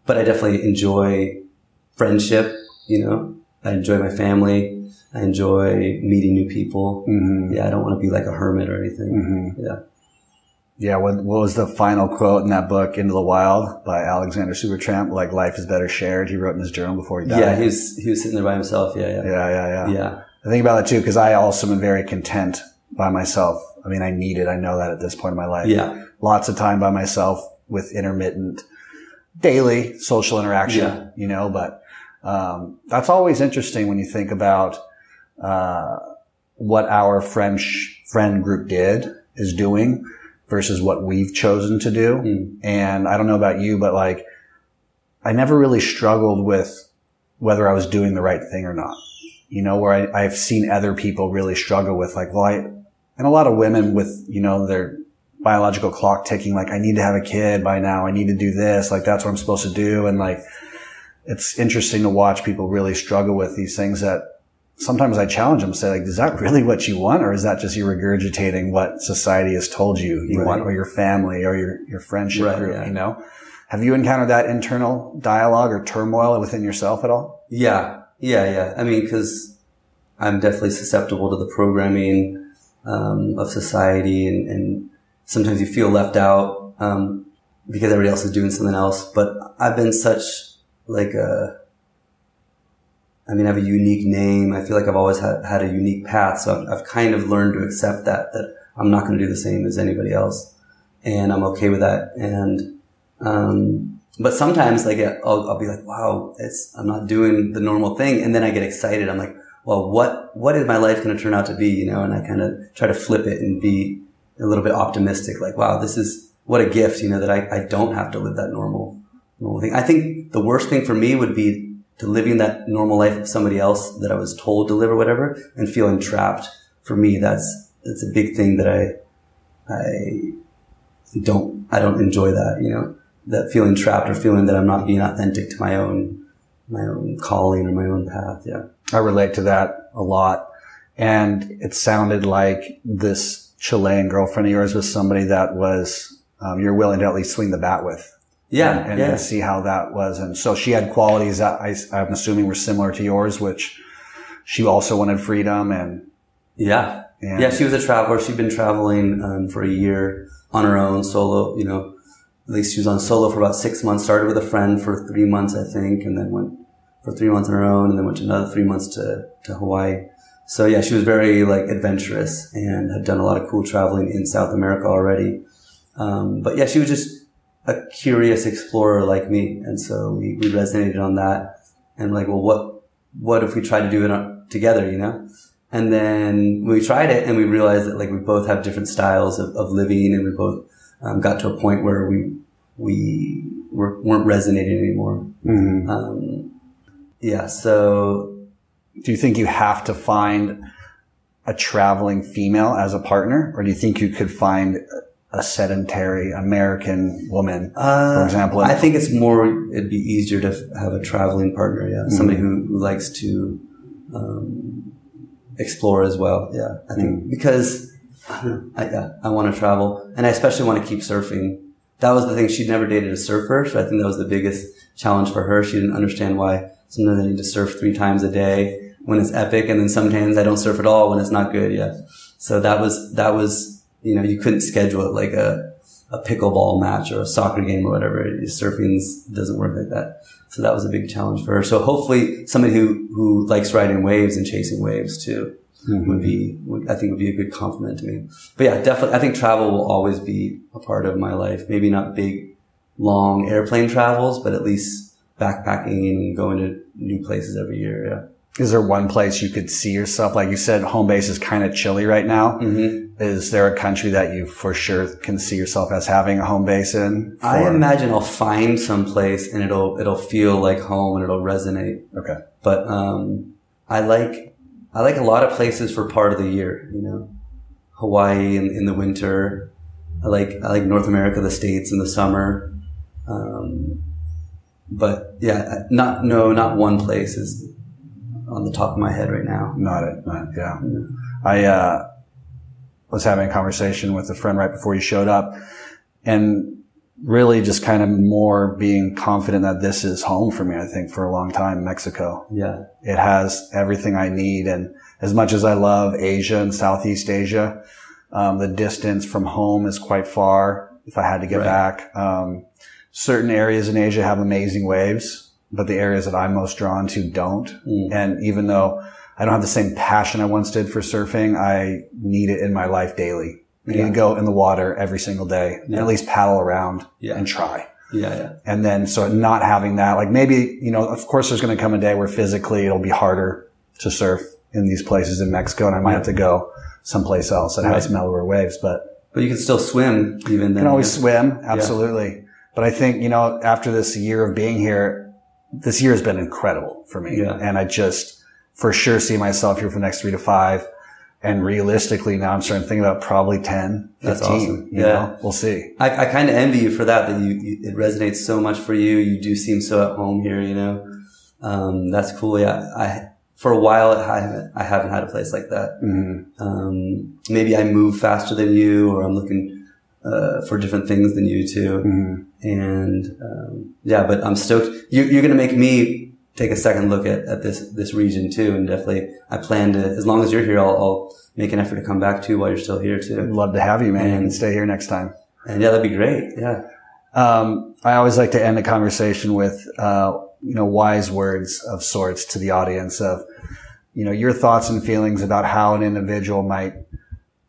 but I definitely enjoy friendship. You know, I enjoy my family. I enjoy meeting new people. Mm-hmm. Yeah. I don't want to be like a hermit or anything. Mm-hmm. Yeah. Yeah. What, what was the final quote in that book, Into the Wild by Alexander Supertramp? Like, life is better shared. He wrote in his journal before he died. Yeah. He was, he was sitting there by himself. Yeah. Yeah. Yeah. Yeah. Yeah. yeah. I think about that too, because I also am very content by myself. I mean, I need it. I know that at this point in my life. Yeah. Lots of time by myself with intermittent daily social interaction, yeah. you know, but, um, that's always interesting when you think about, uh, what our French friend group did is doing versus what we've chosen to do. Mm. And I don't know about you, but like, I never really struggled with whether I was doing the right thing or not, you know, where I, I've seen other people really struggle with like, well, I, and a lot of women with, you know, their biological clock ticking, like, I need to have a kid by now. I need to do this. Like, that's what I'm supposed to do. And like, it's interesting to watch people really struggle with these things that sometimes I challenge them to say, like, is that really what you want? Or is that just you regurgitating what society has told you you right. want, or your family or your, your friendship right, group, yeah. you know? Have you encountered that internal dialogue or turmoil within yourself at all? Yeah. Yeah. Yeah. I mean, cause I'm definitely susceptible to the programming um, of society, and, and sometimes you feel left out um, because everybody else is doing something else. But I've been such like a, I mean, I have a unique name. I feel like I've always had, had a unique path. So I've, I've kind of learned to accept that, that I'm not going to do the same as anybody else. And I'm okay with that. And, um, but sometimes like I'll, I'll be like, wow, it's, I'm not doing the normal thing. And then I get excited. I'm like, well, what, what is my life going to turn out to be? You know, and I kind of try to flip it and be a little bit optimistic. Like, wow, this is what a gift, you know, that I, I don't have to live that normal, normal thing. I think the worst thing for me would be to living that normal life of somebody else that I was told to live or whatever, and feeling trapped. For me, that's, that's a big thing that I, I don't, I don't enjoy that, you know, that feeling trapped or feeling that I'm not being authentic to my own, my own calling or my own path. Yeah. I relate to that a lot. And it sounded like this Chilean girlfriend of yours was somebody that was, um, you're willing to at least swing the bat with. Yeah, and, and yeah. see how that was. And so she had qualities that I, I'm assuming were similar to yours, which she also wanted freedom. And yeah, and yeah, she was a traveler. She'd been traveling um, for a year on her own, solo. You know, at least she was on solo for about six months. Started with a friend for three months, I think, and then went for three months on her own, and then went to another three months to to Hawaii. So yeah, she was very like adventurous and had done a lot of cool traveling in South America already. Um, but yeah, she was just a curious explorer like me, and so we, we resonated on that. And like, well, what what if we tried to do it together, you know? And then we tried it, and we realized that like we both have different styles of, of living, and we both um, got to a point where we we were, weren't resonating anymore. Mm-hmm. Um, yeah. So, do you think you have to find a traveling female as a partner, or do you think you could find a sedentary American woman, uh, for example? I think it's more, it'd be easier to f- have a traveling partner. Yeah. Mm-hmm. Somebody who, who likes to, um, explore as well. Yeah. I think mm-hmm. because I, yeah, I want to travel, and I especially want to keep surfing. That was the thing. She'd never dated a surfer. So I think that was the biggest challenge for her. She didn't understand why sometimes I need to surf three times a day when it's epic. And then sometimes I don't surf at all when it's not good. Yeah. So that was, that was, you know, you couldn't schedule it like a, a pickleball match or a soccer game or whatever. Surfing doesn't work like that. So that was a big challenge for her. So hopefully somebody who, who likes riding waves and chasing waves too mm-hmm. would be, would, I think would be a good compliment to me. But yeah, definitely, I think travel will always be a part of my life. Maybe not big, long airplane travels, but at least backpacking and going to new places every year. Yeah. Is there one place you could see yourself? Like you said, home base is kind of chilly right now. Mm-hmm. Is there a country that you for sure can see yourself as having a home base in? For- I imagine I'll find some place and it'll, it'll feel like home and it'll resonate. Okay. But, um, I like, I like a lot of places for part of the year, you know, Hawaii in, in the winter. I like, I like North America, the States in the summer. Um, but yeah, not, no, not one place is on the top of my head right now. Not it, not, yeah. No. I uh, was having a conversation with a friend right before you showed up, and really just kind of more being confident that this is home for me, I think, for a long time, Mexico. Yeah. It has everything I need, and as much as I love Asia and Southeast Asia, um, the distance from home is quite far if I had to get right. back. Um, certain areas in Asia have amazing waves, but the areas that I'm most drawn to don't. Mm. And even though I don't have the same passion I once did for surfing, I need it in my life daily. I yeah. need to go in the water every single day, yeah. and at least paddle around yeah. and try. Yeah, yeah. And then, so not having that, like maybe, you know, of course there's going to come a day where physically it'll be harder to surf in these places in Mexico, and I might yeah. have to go someplace else that right. has mellower waves, but. But you can still swim even then. You can always yeah. swim. Absolutely. Yeah. But I think, you know, after this year of being here, this year has been incredible for me. Yeah. And I just for sure see myself here for the next three to five. And realistically now I'm starting to think about probably ten, fifteen. That's awesome. You yeah. know, we'll see. I, I kind of envy you for that, that you, you, it resonates so much for you. You do seem so at home here, you know? Um, that's cool. Yeah. I, for a while, I haven't, I haven't had a place like that. Mm-hmm. Um, maybe I move faster than you, or I'm looking Uh, for different things than you too. Mm-hmm. And, um, yeah, but I'm stoked. You, you're going to make me take a second look at, at this, this region too. And definitely I plan to, as long as you're here, I'll, I'll make an effort to come back too while you're still here too. I'd love to have you, man. And, you can stay here next time. And yeah, that'd be great. Yeah. Um, I always like to end a conversation with, uh, you know, wise words of sorts to the audience of, you know, your thoughts and feelings about how an individual might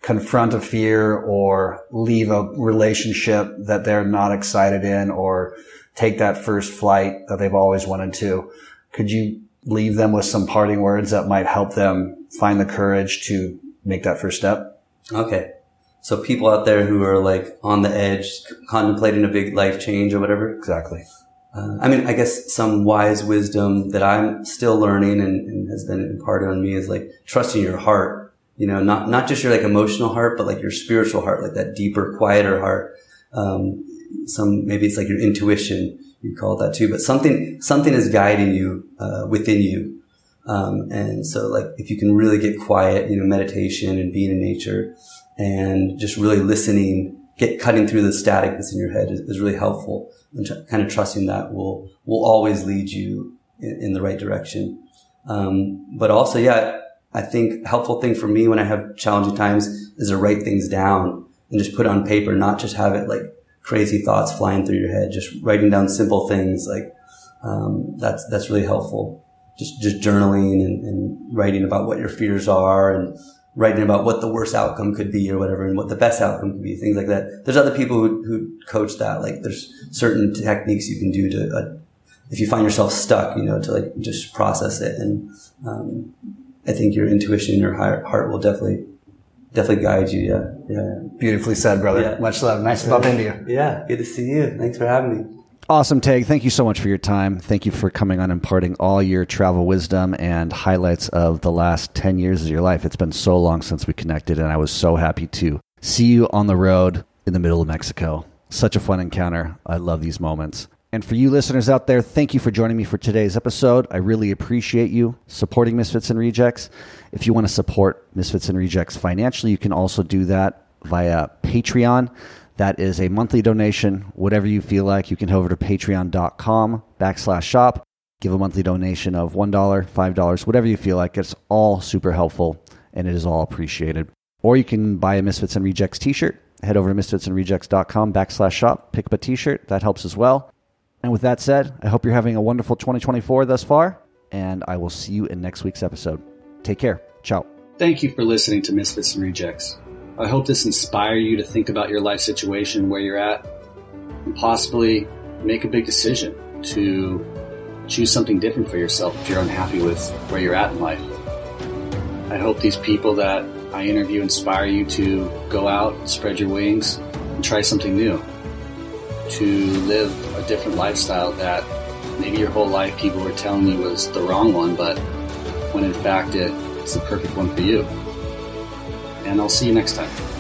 confront a fear or leave a relationship that they're not excited in or take that first flight that they've always wanted to. Could you leave them with some parting words that might help them find the courage to make that first step? Okay. So people out there who are like on the edge, contemplating a big life change or whatever. Exactly. Uh, I mean, I guess some wise wisdom that I'm still learning and, and has been imparted on me is like trusting your heart, you know, not, not just your like emotional heart, but like your spiritual heart, like that deeper, quieter heart. Um, some, maybe it's like your intuition, you call it that too, but something, something is guiding you, uh, within you. Um, and so like if you can really get quiet, you know, meditation and being in nature and just really listening, get cutting through the static that's in your head is, is really helpful. And tr- kind of trusting that will, will always lead you in, in the right direction. Um, but also, yeah, I think helpful thing for me when I have challenging times is to write things down and just put it on paper, not just have it like crazy thoughts flying through your head, just writing down simple things like, um, that's, that's really helpful. Just, just journaling and, and writing about what your fears are and writing about what the worst outcome could be or whatever and what the best outcome could be, things like that. There's other people who, who coach that. Like there's certain techniques you can do to, uh, if you find yourself stuck, you know, to like just process it. And, um, I think your intuition, your heart will definitely, definitely guide you. Yeah. Yeah. Beautifully said, brother. Yeah. Much love. Nice to bump into you. Yeah. Good to see you. Thanks for having me. Awesome, Tague. Thank you so much for your time. Thank you for coming on and imparting all your travel wisdom and highlights of the last ten years of your life. It's been so long since we connected, and I was so happy to see you on the road in the middle of Mexico. Such a fun encounter. I love these moments. And for you listeners out there, thank you for joining me for today's episode. I really appreciate you supporting Misfits and Rejects. If you want to support Misfits and Rejects financially, you can also do that via Patreon. That is a monthly donation. Whatever you feel like, you can head over to patreon.com backslash shop. Give a monthly donation of one dollar, five dollars, whatever you feel like. It's all super helpful, and it is all appreciated. Or you can buy a Misfits and Rejects t-shirt. Head over to misfits and rejects dot com backslash shop. Pick up a t-shirt. That helps as well. And with that said, I hope you're having a wonderful twenty twenty-four thus far, and I will see you in next week's episode. Take care. Ciao. Thank you for listening to Misfits and Rejects. I hope this inspires you to think about your life situation, where you're at, and possibly make a big decision to choose something different for yourself if you're unhappy with where you're at in life. I hope these people that I interview inspire you to go out, spread your wings, and try something new, to live a different lifestyle that maybe your whole life people were telling you was the wrong one, but when in fact it, it's the perfect one for you. And I'll see you next time.